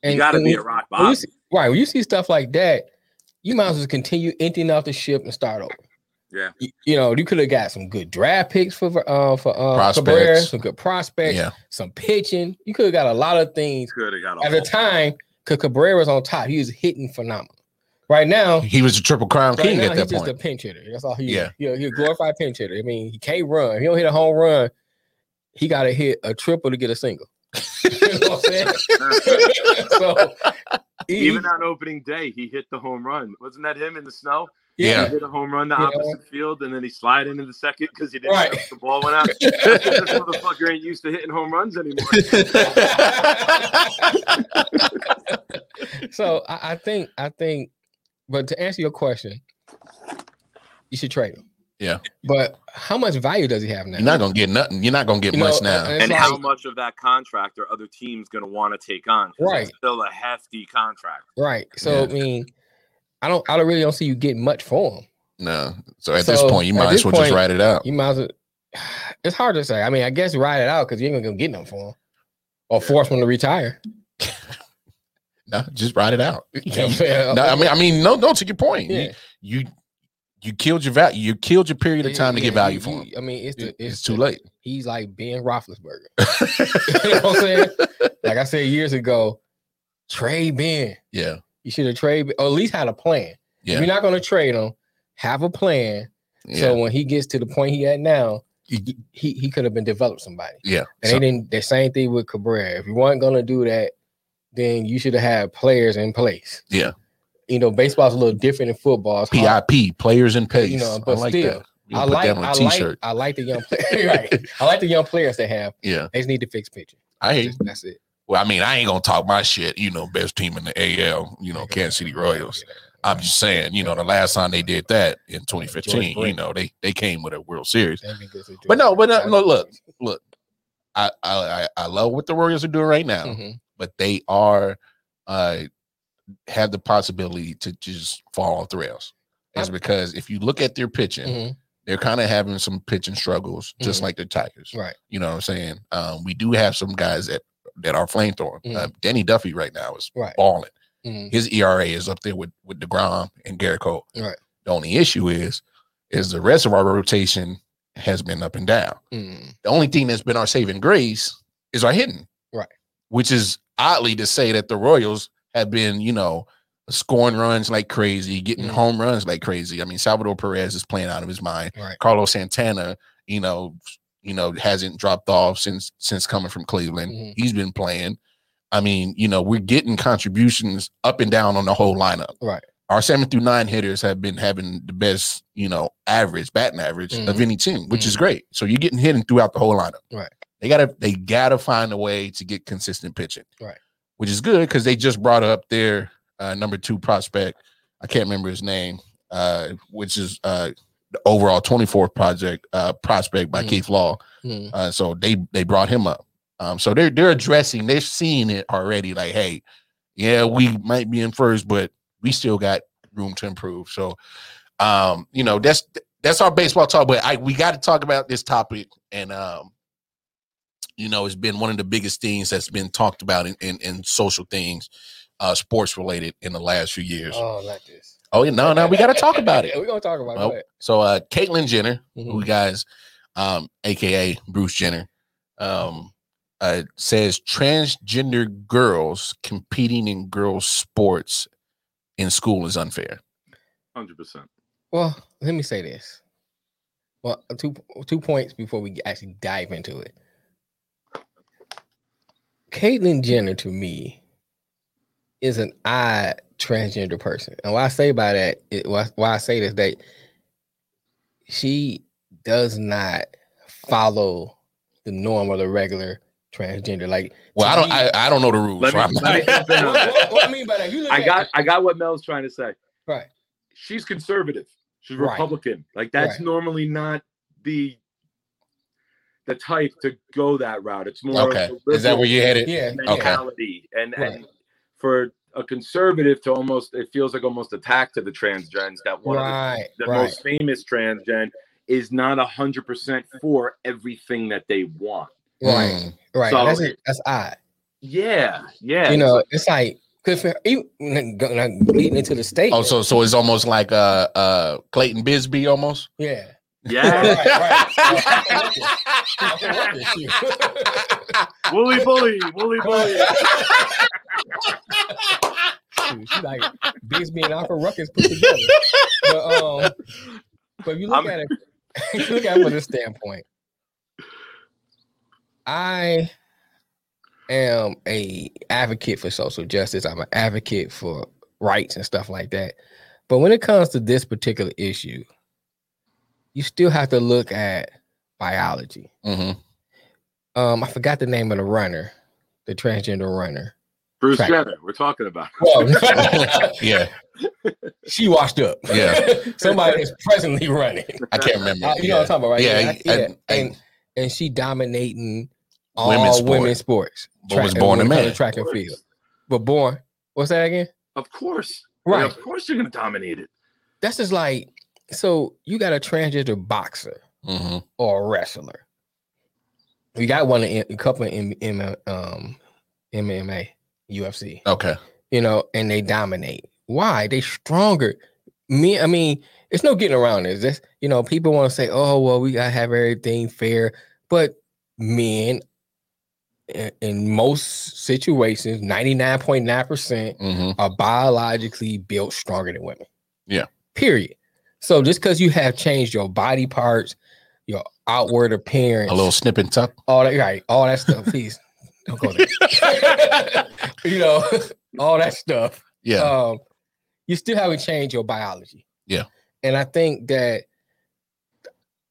and you got to be a rock bottom. When see, right. When you see stuff like that, you might as well continue emptying out the ship and start over. Yeah, you, you know you could have got some good draft picks for uh, for uh, Cabrera, some good prospects, yeah. some pitching. You could have got a lot of things. Could have got at a time because Cabrera's on top. He was hitting phenomenal. Right now, he was a triple crown right king now, at that he's point. He's just a pinch hitter. That's all he. Yeah, you know, he's a glorified pinch hitter. I mean, he can't run. If he don't hit a home run, he got to hit a triple to get a single. You know what I'm saying? So. Even on opening day, he hit the home run. Wasn't that him in the snow? Yeah. He hit a home run to yeah. opposite field, and then he slid into the second because he didn't right. know the ball went out. This motherfucker ain't used to hitting home runs anymore. So I, I think, I think, but to answer your question, you should trade him. Yeah. But how much value does he have now? You're not going to get nothing. You're not going to get you much know, now. And, and like, how much of that contract are other teams going to want to take on? Right. It's still a hefty contract. Right. So, yeah. I mean, I don't, I don't really don't see you getting much for him. No. So, at so this point, you might as well point, just ride it out. You might as well. It's hard to say. I mean, I guess ride it out because you ain't going to get nothing for him or force him to retire. No, just ride it out. Yeah. No, I mean, I mean, no, no, to your point. Yeah. You, you You killed your value. You killed your period of time yeah, to get value for him. I mean, it's the, it's, it's too the, late. He's like Ben Roethlisberger. You know what I'm saying? Like I said years ago, trade Ben. Yeah, you should have traded, or at least had a plan. Yeah, if you're not going to trade him. Have a plan. Yeah. So when he gets to the point he at now, he he, he could have been developed somebody. Yeah, and so. They didn't. The same thing with Cabrera. If you weren't going to do that, then you should have had players in place. Yeah. You know, baseball's a little different than football. It's P I P, players in pace. You know, but I like still, I like, I like, I like the young players. Right. I like the young players they have. Yeah, they just need to fix pitching. I hate just, that's it. Well, I mean, I ain't gonna talk my shit. You know, best team in the A L. You know, Kansas City Royals. I'm just saying. You know, the last time they did that in twenty fifteen, you know, they they came with a World Series. But no, but no, no look, look, I I I love what the Royals are doing right now, mm-hmm. but they are. uh have the possibility to just fall off the rails. It's because if you look at their pitching, mm-hmm. they're kind of having some pitching struggles, just mm-hmm. like the Tigers. Right. You know what I'm saying? Um, we do have some guys that, that are flamethrower. Mm-hmm. Uh, Danny Duffy right now is right. balling. Mm-hmm. His E R A is up there with, with DeGrom and Gerrit Cole. Right. The only issue is, is the rest of our rotation has been up and down. Mm-hmm. The only thing that's been our saving grace is our hitting. Right. Which is oddly to say that the Royals have been, you know, scoring runs like crazy, getting mm-hmm. home runs like crazy. I mean, Salvador Perez is playing out of his mind. Right. Carlos Santana, you know, you know, hasn't dropped off since since coming from Cleveland. Mm-hmm. He's been playing. I mean, you know, we're getting contributions up and down on the whole lineup. Right. Our seven through nine hitters have been having the best, you know, average batting average mm-hmm. of any team, which mm-hmm. is great. So you're getting hitting throughout the whole lineup. Right. They gotta they gotta find a way to get consistent pitching, right? Which is good because they just brought up their uh, number two prospect. I can't remember his name, uh, which is uh, the overall twenty-fourth project uh, prospect by mm. Keith Law. Mm. Uh, so they they brought him up. Um, so they're they're addressing. They're seeing it already. Like, hey, yeah, we might be in first, but we still got room to improve. So, um, you know, that's that's our baseball talk. But I we got to talk about this topic and. Um, You know, it's been one of the biggest things that's been talked about in, in, in social things, uh, sports related in the last few years. Oh, like this. Oh, yeah, no, no, we got to talk about it. We're going to talk about nope. it. So uh, Caitlyn Jenner, mm-hmm. who guys, um, a k a. Bruce Jenner, um, uh, says transgender girls competing in girls' sports in school is unfair. one hundred percent. Well, let me say this. Well, two two points before we actually dive into it. Caitlyn Jenner, to me, is an odd transgender person. And why I say by that, it, why, why I say this, that she does not follow the norm or the regular transgender. Like, well, I don't, me, I, I don't know the rules. Me, so I'm not, what, what, what I mean by that, you look I at got, it. I got what Mel's trying to say. Right. She's conservative. She's Republican. Right. Like, that's right. normally not the. The type to go that route. It's more okay. Is that where you headed? Yeah. Mentality. Okay. And right. and for a conservative to almost, it feels like almost attack to the transgens that one right. of the, the right. most famous transgen is not a hundred percent for everything that they want. Right. Mm. Right. So that's it. That's odd. Yeah. Yeah. You know, it's like because even leading into the state. Oh, so so it's almost like uh uh Clayton Bisbee almost. Yeah. Yeah. right, right. Wooly bully, wooly bully. Dude, she like Bisbee and Alpha Ruckus put together. But, um, but if you look I'm... at it, if you look at it from this standpoint, I am a advocate for social justice. I'm an advocate for rights and stuff like that. But when it comes to this particular issue, you still have to look at biology. Mm-hmm. Um, I forgot the name of the runner, the transgender runner. Bruce Track. Jenner, we're talking about. Well, no. yeah. She washed up. Yeah. Somebody is presently running. I can't remember. I, you yeah. know what I'm talking about, right? Yeah. yeah, I, I, yeah. I, I, and and she dominating all women's, sport. women's sports. But track, was born a man. Track and field. But born, what's that again? Of course. Right. Yeah, of course you're going to dominate it. That's just like, so you got a transgender boxer mm-hmm. or a wrestler. We got one, in, a couple in, in um, M M A, U F C. Okay, you know, and they dominate. Why? They stronger. Me, I mean, it's no getting around this. This, you know, people want to say, "Oh, well, we gotta have everything fair," but men, in, in most situations, ninety-nine point nine percent are biologically built stronger than women. Yeah. Period. So just because you have changed your body parts, your outward appearance, a little snip and tuck, all that, right, all that stuff, please don't go there. You know, all that stuff. Yeah, um, you still haven't changed your biology. Yeah, and I think that,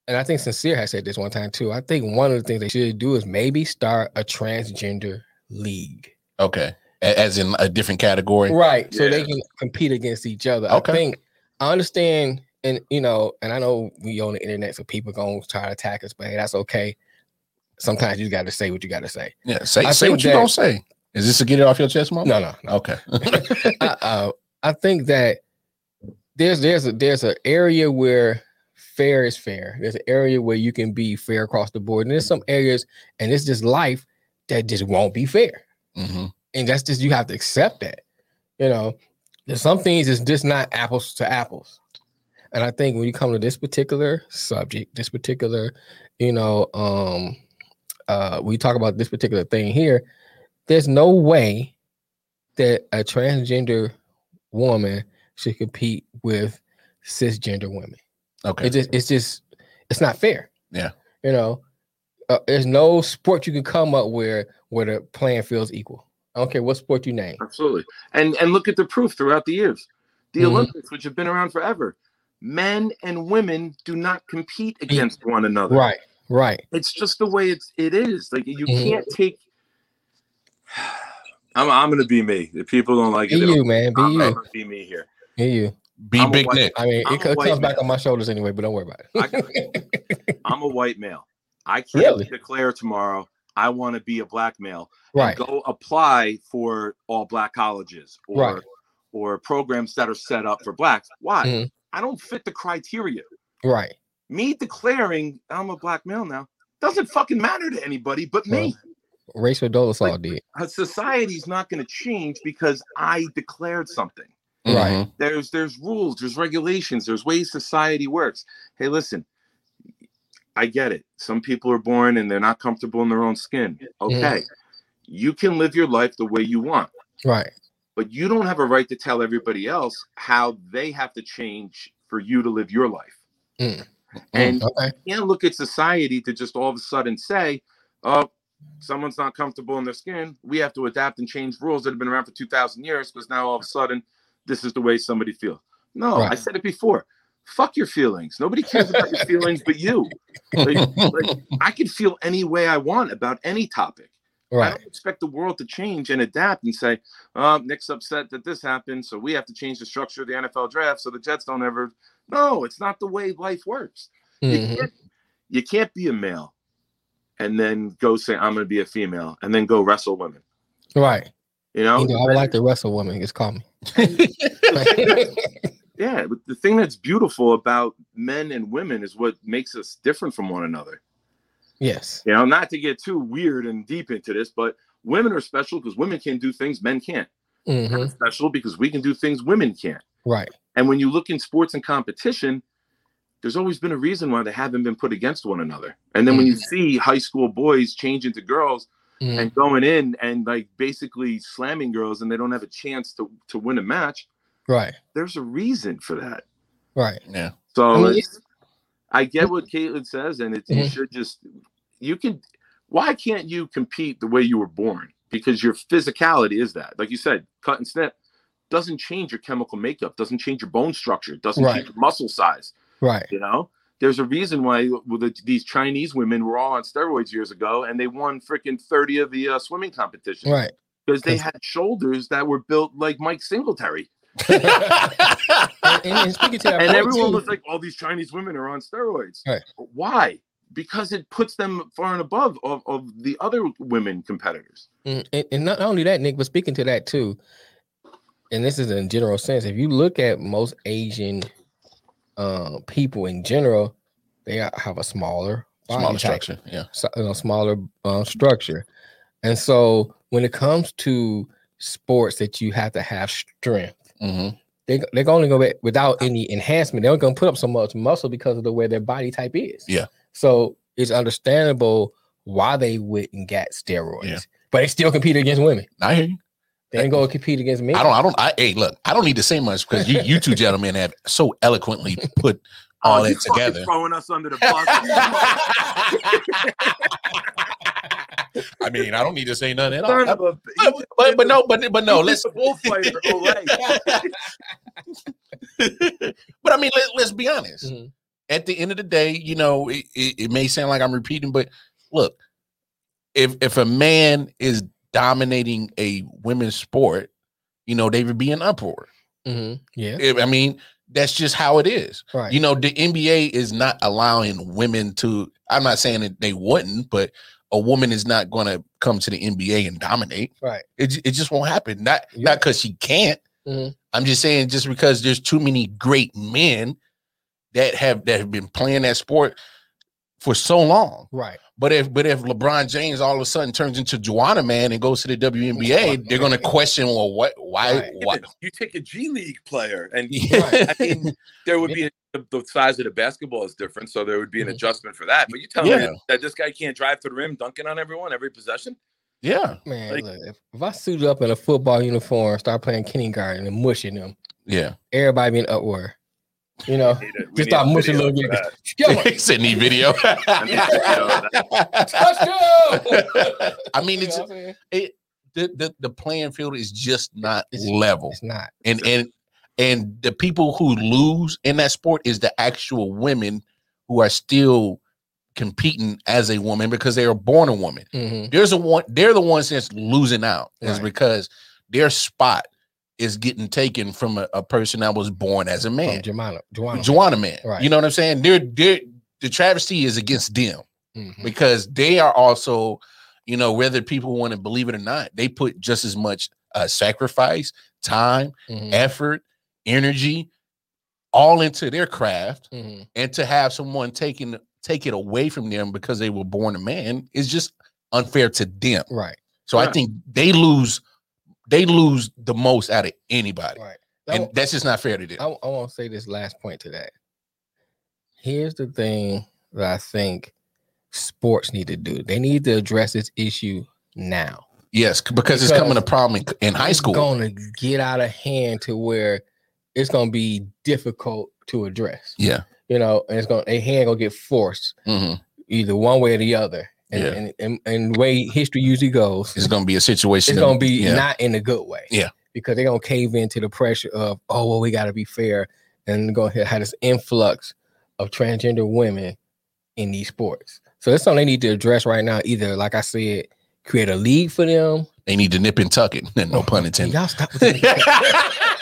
and I think Sincere has said this one time too. I think one of the things they should do is maybe start a transgender league. Okay, as in a different category, right? Yeah. So they can compete against each other. Okay. I think I understand. And, you know, and I know we on the internet, so people going to try to attack us, but hey, that's okay. Sometimes you got to say what you got to say. Yeah, say, say what you don't say. Is this to get it off your chest, Mom? No, no, no. Okay. I, uh, I think that there's there's a, there's an area where fair is fair. There's an area where you can be fair across the board. And there's some areas, and it's just life, that just won't be fair. Mm-hmm. And that's just, you have to accept that. You know, there's some things it's just not apples to apples. And I think when you come to this particular subject, this particular, you know, um, uh, we talk about this particular thing here, there's no way that a transgender woman should compete with cisgender women. Okay. It just, it's just, it's not fair. Yeah. You know, uh, there's no sport you can come up where, where the playing field's equal. I don't care what sport you name. Absolutely. And, and look at the proof throughout the years. The mm-hmm. Olympics, which have been around forever. Men and women do not compete against one another. Right. Right. It's just the way it's, it is. Like, you can't take – I'm I'm going to be me. If people don't like it, be you, man. Be I'm you. I'm going to be me here. Be you. Be I'm Big Nick. I mean, I'm it comes male. back on my shoulders anyway, but don't worry about it. I'm a white male. I can't really? declare tomorrow I want to be a black male. Right. Go apply for all black colleges or right. or programs that are set up for blacks. Why? Mm-hmm. I don't fit the criteria. Right. Me declaring I'm a black male now doesn't fucking matter to anybody but me. Well, Rachel Dolezal like, did. Society's not going to change because I declared something. Right. Mm-hmm. There's there's rules, there's regulations, there's ways society works. Hey, listen, I get it. Some people are born and they're not comfortable in their own skin. Okay. Mm. You can live your life the way you want. Right. But you don't have a right to tell everybody else how they have to change for you to live your life. Mm. And okay. you can't look at society to just all of a sudden say, oh, someone's not comfortable in their skin. We have to adapt and change rules that have been around for two thousand years because now all of a sudden this is the way somebody feels. No, right. I said it before. Fuck your feelings. Nobody cares about your feelings but you. Like, like, I can feel any way I want about any topic. Right. I don't expect the world to change and adapt and say, oh, Nick's upset that this happened, so we have to change the structure of the N F L draft so the Jets don't ever. No, it's not the way life works. Mm-hmm. You can't, you can't be a male and then go say, I'm going to be a female and then go wrestle women. Right. You know, you know I would like to wrestle women. Just call me. Yeah, but the thing that's beautiful about men and women is what makes us different from one another. Yes. You know, not to get too weird and deep into this, but women are special because women can do things men can't. Mm-hmm. We're special because we can do things women can't. Right. And when you look in sports and competition, there's always been a reason why they haven't been put against one another. And then mm-hmm. when you see high school boys changing to girls mm-hmm. and going in and like basically slamming girls and they don't have a chance to, to win a match. Right. There's a reason for that. Right. Yeah. So I, mean, it's, I get what Caitlin says, and it's mm-hmm. you should just you can. Why can't you compete the way you were born? Because your physicality is that, like you said, cut and snip doesn't change your chemical makeup, doesn't change your bone structure, doesn't right. change your muscle size. Right. You know, there's a reason why well, the, these Chinese women were all on steroids years ago, and they won freaking thirty of the uh, swimming competition. Right. Because they had shoulders that were built like Mike Singletary. and, and, and, and everyone was like, all these Chinese women are on steroids. Right. Why? Because it puts them far and above of, of the other women competitors. And, and not only that, Nick, but speaking to that too, and this is in general sense, if you look at most Asian uh, people in general, they have a smaller body smaller type, structure, yeah, so, you know, smaller uh, structure. And so when it comes to sports that you have to have strength, Mm-hmm. They, they're only going to be without any enhancement. They're going to put up so much muscle because of the way their body type is. Yeah. So it's understandable why they wouldn't get steroids, yeah. but they still compete against women. I hear you. They ain't going to compete against men. I don't, I don't, I, hey, look, I don't need to say much because you, you two gentlemen have so eloquently put all that oh, together. Throwing us under the bus. I mean, I don't need to say nothing at all. But, but, but no, but but no, let's. But I mean, let, let's be honest. Mm-hmm. At the end of the day, you know, it, it, it may sound like I'm repeating, but look, if if a man is dominating a women's sport, you know, they would be in uproar. Mm-hmm. Yeah, if, I mean. That's just how it is. Right. You know, the N B A is not allowing women to, I'm not saying that they wouldn't, but a woman is not going to come to the N B A and dominate. Right. It, it just won't happen. Not yeah. not because she can't. Mm-hmm. I'm just saying just because there's too many great men that have that have been playing that sport for so long. Right. But if but if LeBron James all of a sudden turns into Juana Man and goes to the W N B A, they're going to question, well, what, why, right. why? You take a G League player, and right. I mean, there would yeah. be a, the size of the basketball is different, so there would be an adjustment for that. But you tell yeah. me that, that this guy can't drive to the rim, dunking on everyone every possession? Yeah, man. Like, look, if, if I suit up in a football uniform, start playing kindergarten and mushing them, yeah, everybody be in uproar. You know, just start mushing little niggas. Yo, send me video. I mean, it's it the, the the playing field is just not it's, level. It's not, and and and the people who lose in that sport is the actual women who are still competing as a woman because they are born a woman. Mm-hmm. There's a one. They're the ones that's losing out is right. because their spot is getting taken from a, a person that was born as a man. Juana Juana man. Right. You know what I'm saying? They're, they're, the travesty is against them mm-hmm. because they are also, you know, whether people want to believe it or not, they put just as much uh, sacrifice, time, mm-hmm. effort, energy, all into their craft. Mm-hmm. And to have someone taking take it away from them because they were born a man is just unfair to them. Right. So right. I think they lose They lose the most out of anybody. Right. That, and that's just not fair to do. I, I want to say this last point to that. Here's the thing that I think sports need to do. They need to address this issue now. Yes, because, because it's coming a problem in, in high school. It's going to get out of hand to where it's going to be difficult to address. Yeah. You know, and it's going to, a hand going to get forced mm-hmm. either one way or the other. And, yeah. and, and and the way history usually goes, it's gonna be a situation. It's of, gonna be yeah. not in a good way. Yeah, because they're gonna cave into the pressure of oh well, we gotta be fair, and go ahead have this influx of transgender women in these sports. So that's something they need to address right now. Either like I said, create a league for them. They need to nip and tuck it. No pun intended. Y'all stop with that.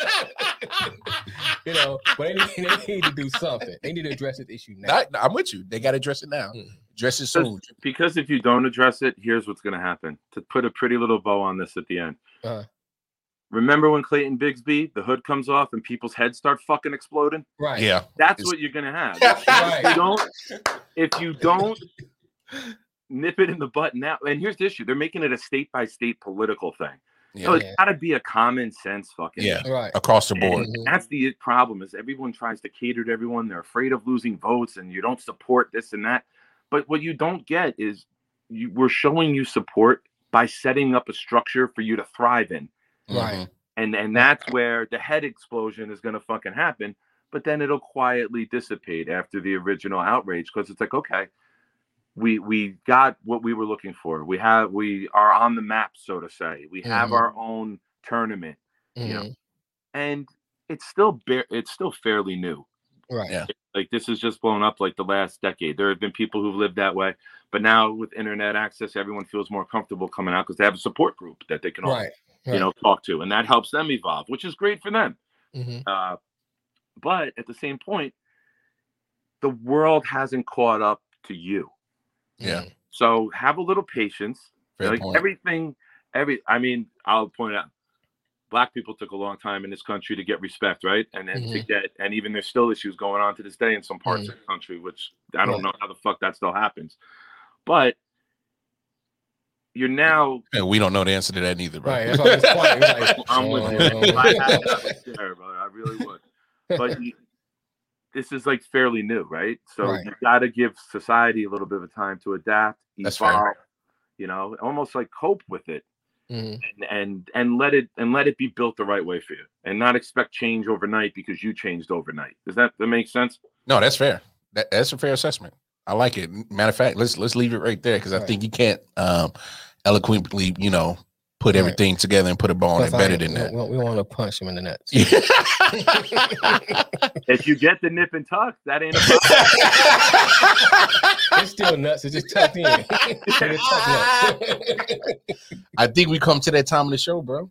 You know, but they need, they need to do something. They need to address this issue now. I, I'm with you. They got to address it now. Mm. Address it soon. Because if you don't address it, here's what's going to happen. To put a pretty little bow on this at the end. Uh, Remember when Clayton Bigsby, the hood comes off and people's heads start fucking exploding? Right. Yeah. That's it's, what you're going to have. Right. If you don't, if you don't nip it in the butt now. And here's the issue. They're making it a state-by-state political thing. Yeah. So it's got to be a common sense fucking yeah, thing. Right. Across the board. And that's the problem is everyone tries to cater to everyone. They're afraid of losing votes and you don't support this and that. But what you don't get is you, we're showing you support by setting up a structure for you to thrive in. Right. And and that's where the head explosion is going to fucking happen. But then it'll quietly dissipate after the original outrage because it's like, okay, We we got what we were looking for. We have we are on the map, so to say. We have mm-hmm. our own tournament, mm-hmm. you know, and it's still bare, it's still fairly new, right? Yeah. Like this is just blown up like the last decade. There have been people who've lived that way, but now with internet access, everyone feels more comfortable coming out because they have a support group that they can all right. you right. know talk to, and that helps them evolve, which is great for them. Mm-hmm. Uh, but at the same point, the world hasn't caught up to you. Yeah. So have a little patience. Fair like point. everything, every I mean, I'll point out, black people took a long time in this country to get respect, right? And then mm-hmm. to get, and even there's still issues going on to this day in some parts mm-hmm. of the country, which I don't yeah. know how the fuck that still happens. But you're now, and we don't know the answer to that either, bro. Right? Like, I'm with you. I really would, but. You, This is like fairly new, right? So right. you got to give society a little bit of time to adapt, evolve, you know, almost like cope with it, mm-hmm. and and and let it and let it be built the right way for you, and not expect change overnight because you changed overnight. Does that, that make sense? No, that's fair. That, that's a fair assessment. I like it. Matter of fact, let's let's leave it right there because right. I think you can't um, eloquently, you know, put everything right. together and put a ball on it better than that. We, we want to punch him in the nuts. If you get the nip and tuck, that ain't a problem. It's still nuts. It's just tucked in. I think we come to that time of the show, bro.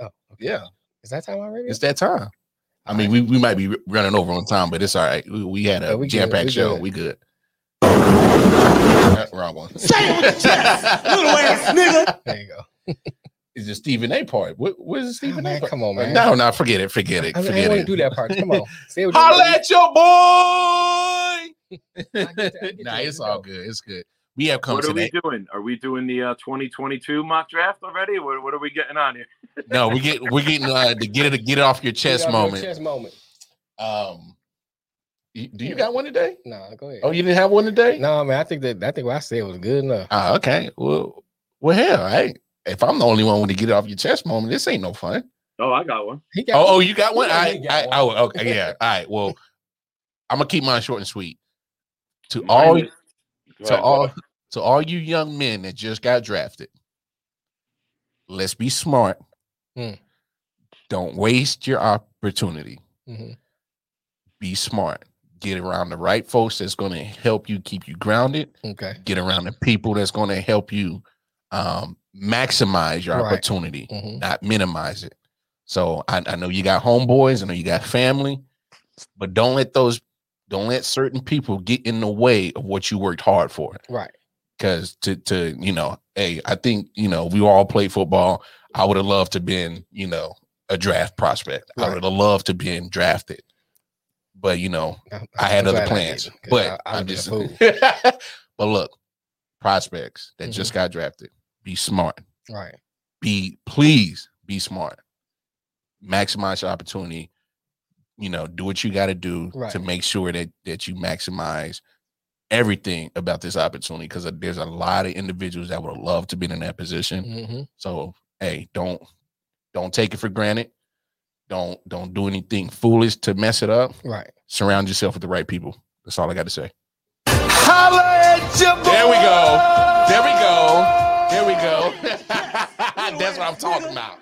Oh, okay. Yeah. Is that time already? It's that time. I all mean, right. we, we might be running over on time, but it's all right. We, we had a yeah, jam-packed show. Good. We good. Wrong one. Say it with your chest, little ass nigga. There you go. It's the Stephen A part. What was the Stephen oh, A part? Come on, man. No, no, forget it. Forget it. I mean, forget I don't it. Do that part. Come on. Holla at your boy. I get to, I get nah, it's go. all good. It's good. We have come what to What are that. we doing? Are we doing the uh, twenty twenty-two mock draft already? What, what are we getting on here? No, we get we're getting uh, the get it get it off your chest get moment. Your chest moment. Um Do you got one today? No, nah, go ahead. Oh, you didn't have one today? No, nah, man. I think that I think what I said was good enough. Ah, okay. Well, well, hell, right. If I'm the only one with to get it off your chest moment, this ain't no fun. Oh, I got one. He got oh, one. oh, you got one? Yeah, I, got I, one. I, I, okay, yeah. All right. Well, I'm gonna keep mine short and sweet. To all, to ahead, all, to all you young men that just got drafted, let's be smart. Mm. Don't waste your opportunity. Mm-hmm. Be smart. Get around the right folks that's going to help you keep you grounded. Okay. Get around the people that's going to help you um, maximize your right. opportunity, mm-hmm. not minimize it. So I, I know you got homeboys, I know you got family, but don't let those, don't let certain people get in the way of what you worked hard for. Right. Because to, to, you know, hey, I think, you know, we all play football. I would have loved to have been, you know, a draft prospect. Right. I would have loved to have been drafted. But, you know, I'm, I had other plans. I it, but I, I'm, I'm just, but look, prospects that mm-hmm. just got drafted, be smart. Right. Be, please be smart. Maximize your opportunity. You know, do what you got to do right. to make sure that that you maximize everything about this opportunity, because there's a lot of individuals that would love to be in that position. Mm-hmm. So, hey, don't don't take it for granted. Don't don't do anything foolish to mess it up. Right. Surround yourself with the right people. That's all I got to say. Holla at your boy. There we go. There we go. There we go. That's what I'm talking about.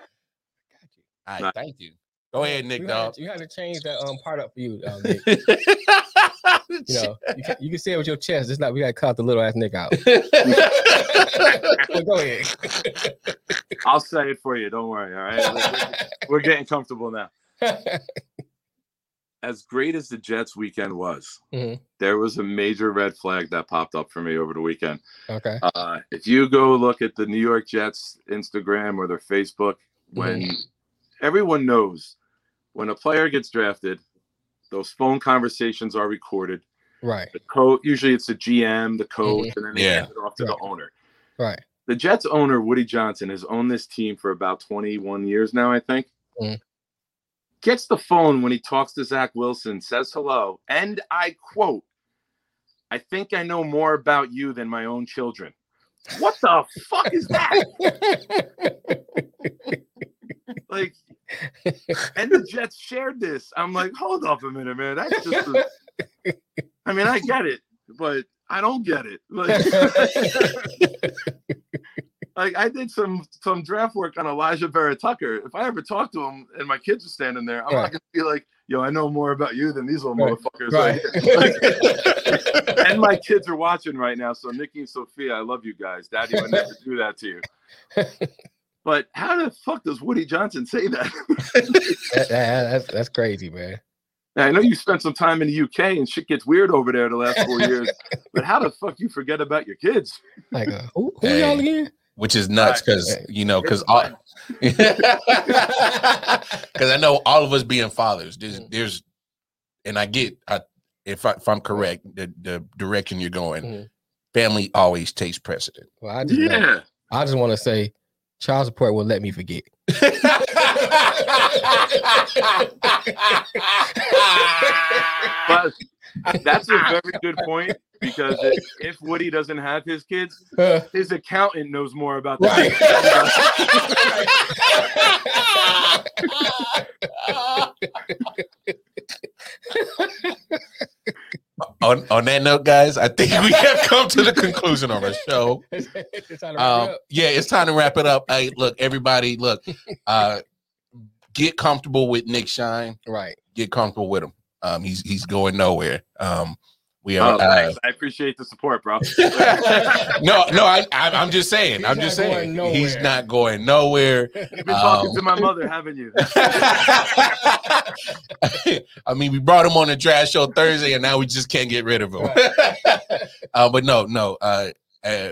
All right, thank you. Go ahead, Nick, you dog. Had, you had to change that um part up for you, um, Nick. You know, you can, you can say it with your chest. It's like we got to cut the little ass Nick out. Well, go ahead. I'll say it for you. Don't worry, all right? We're, we're getting comfortable now. As great as the Jets weekend was, mm-hmm. there was a major red flag that popped up for me over the weekend. Okay. Uh, if you go look at the New York Jets Instagram or their Facebook, when mm. everyone knows when a player gets drafted, those phone conversations are recorded. Right. The coach, usually it's the G M, the coach, mm-hmm. and then they yeah. hand it off to right. the owner. Right. The Jets owner, Woody Johnson, has owned this team for about twenty-one years now, I think. Mm-hmm. Gets the phone when he talks to Zach Wilson, says hello, and I quote, "I think I know more about you than my own children." What the fuck is that? Like, and the Jets shared this. I'm like, hold up a minute, man. That's just a, I mean, I get it, but I don't get it. Like, like I did some some draft work on Elijah Barrett Tucker. If I ever talk to him and my kids are standing there, I'm right. not gonna be like, yo, I know more about you than these little right. motherfuckers. Right. Like, like, and my kids are watching right now. So Nikki and Sophia, I love you guys. Daddy would never do that to you. But how the fuck does Woody Johnson say that? that, that that's, that's crazy, man. Now, I know you spent some time in the U K and shit gets weird over there the last four years. But how the fuck you forget about your kids? Like, uh, who, who hey, y'all again? Which is nuts because, right. you know, because all because I know all of us being fathers, there's, there's and I get, I, if, I, if I'm correct, the, the direction you're going, mm-hmm. family always takes precedent. Well, I just, yeah. know, I just want to say, child support will let me forget. But that's a very good point, because if, if Woody doesn't have his kids, his accountant knows more about that. on, on that note, guys, I think we have come to the conclusion of our show. It's time to wrap um, it up. Yeah, it's time to wrap it up. Hey, look, everybody, look, uh, get comfortable with Nick Shine. Right. Get comfortable with him. Um, he's he's going nowhere. Um, we are. Oh, nice. uh, I appreciate the support, bro. no, no, I, I, I'm just saying. He's I'm just saying. He's not going nowhere. You've been talking um, to my mother, haven't you? I mean, we brought him on the draft show Thursday, and now we just can't get rid of him. uh, but no, no. Uh, uh,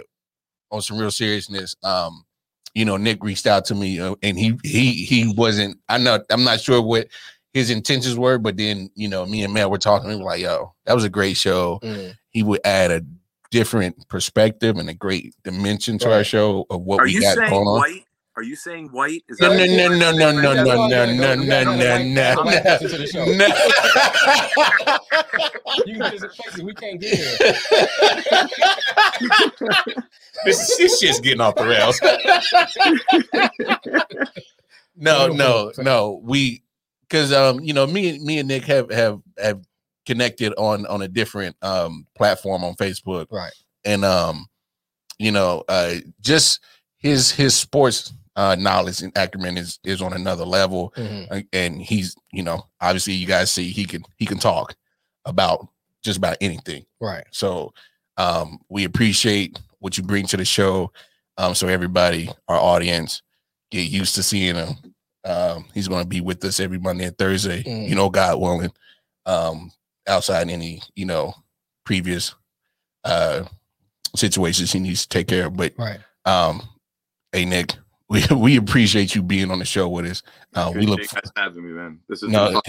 on some real seriousness, um, you know, Nick reached out to me, uh, and he he he wasn't. I know. I'm not sure what his intentions were, but then, you know, me and Matt were talking. We were like, yo, that was a great show. Mm. He would add a different perspective and a great dimension to right. our show of what Are we got going on. White? Are you saying white? Is no, that no, no, no, no, no, no, no, no, no, no, no, no. You can just fix it. We can't get here. This, this shit's getting off the rails. No, no, no. We... Because um, you know, me and me and Nick have have have connected on on a different um platform on Facebook, right? And um, you know, uh, just his his sports uh, knowledge and acumen is is on another level, mm-hmm. and he's, you know, obviously you guys see he can he can talk about just about anything. Right. So um, we appreciate what you bring to the show. Um, so everybody, our audience, get used to seeing him. Um, he's going to be with us every Monday and Thursday, mm. you know, God willing, um, outside any, you know, previous uh, situations he needs to take care of. But, right. um, hey, Nick, we, we appreciate you being on the show with us. Uh, we look for- having me, man. This is no,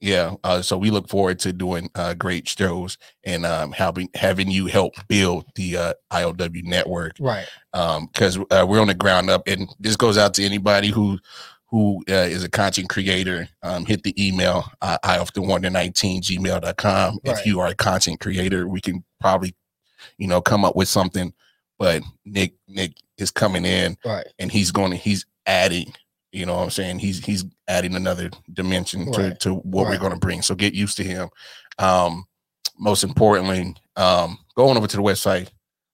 yeah. Uh, so we look forward to doing uh, great shows and um, helping having you help build the uh, I O W network, right? Because um, uh, we're on the ground up, and this goes out to anybody who who uh, is a content creator. Um, hit the email uh, I O W one nine one nine at gmail dot com. Right. If you are a content creator, we can probably, you know, come up with something. But Nick, Nick is coming in, right. and he's going to, he's adding, you know what I'm saying? He's, he's adding another dimension right. to, to what right. we're going to bring. So get used to him. Um, most importantly, um, go on over to the website,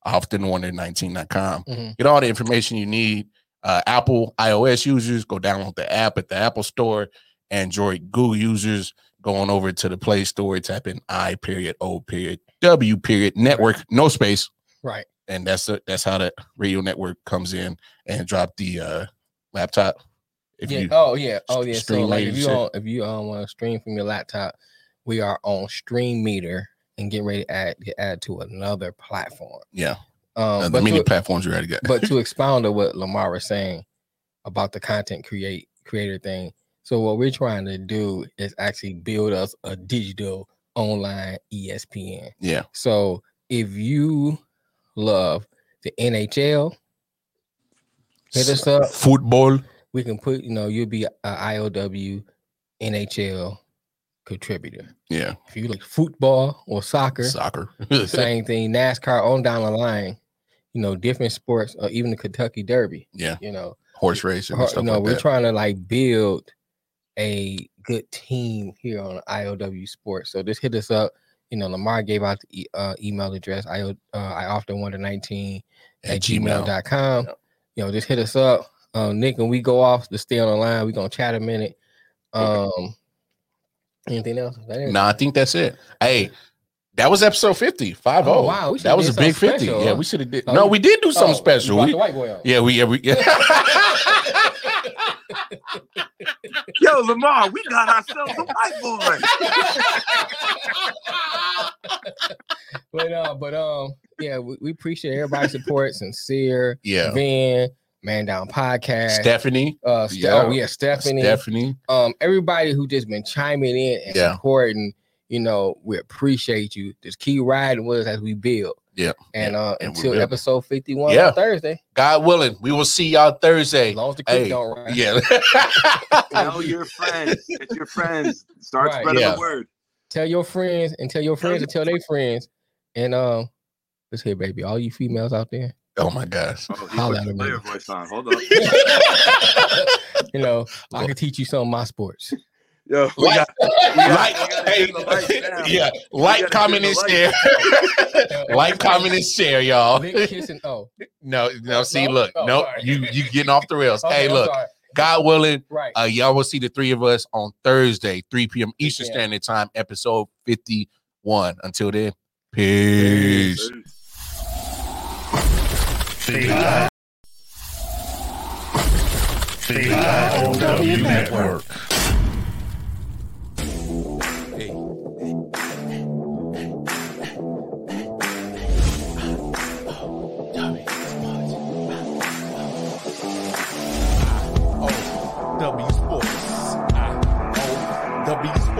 I O W one nine one nine dot com. Mm-hmm. Get all the information you need. Uh, Apple iOS users, go download the app at the Apple Store. Android Google users, go on over to the Play Store, type in I period, O period, W period, network, right. no space. Right. And that's a, that's how the radio network comes in and drop the uh, laptop. If yeah. You oh yeah. Oh yeah. So like if you all, if you um, want to stream from your laptop, we are on Stream Meter and getting ready to add to add to another platform. Yeah. Um, uh, the many to, platforms you already got. But to expound on what Lamar was saying about the content create creator thing, so what we're trying to do is actually build us a digital online E S P N. Yeah. So if you love the N H L, hit us up. Football. We can put, you know, you'll be an I O W N H L contributor. Yeah. If you like football or soccer, soccer, same thing. NASCAR on down the line, you know, different sports, or even the Kentucky Derby. Yeah. You know, horse racing. Or, stuff you know, like we're that. trying to like build a good team here on I O W Sports. So just hit us up. You know, Lamar gave out the e- uh, email address. I uh, I often wonder nineteen at gmail dot com. Gmail. You know, just hit us up. Um, Nick, and we go off to stay on the line. We're going to chat a minute. Um, anything else? No, nah, I think that's it. Hey, that was episode fifty, five oh. Oh, wow. That was a big fifty. Special, yeah, we should have did. Oh, no, we did do something oh, special. We, the white boy yeah, we, yeah, we, yeah. Yo, Lamar, we got ourselves a white boy. but uh, but um, yeah, we, we appreciate everybody's support. Sincere, yeah, Ben, Man Down Podcast, Stephanie, uh, Ste- yeah. oh yeah, Stephanie, Stephanie, um, everybody who just been chiming in and yeah. supporting. You know, we appreciate you. Just keep riding with us as we build. Yeah. And uh and until episode fifty-one yeah. on Thursday. God willing, we will see y'all Thursday. As long as the kids hey, don't run. Yeah. Tell your friends. It's your friends. Start right. spreading yeah. the word. Tell your friends and tell your friends and tell their friends. And um, let's hear, baby. All you females out there. Oh my gosh. Oh, holla at me. Voice on. Hold on. You know, I can teach you some of my sports. Yo, we like, got, we like, got, hey, yeah, like, comment, and share. Like, comment, and share, y'all. Lick, kiss, and oh. No, no, see, no, look, no, nope, sorry. you you getting off the rails. Okay, hey, look, God willing, right. uh, y'all will see the three of us on Thursday, three p.m. Eastern yeah. Standard Time, episode fifty-one. Until then, peace. The I- the I O W Network. W Sports. I O W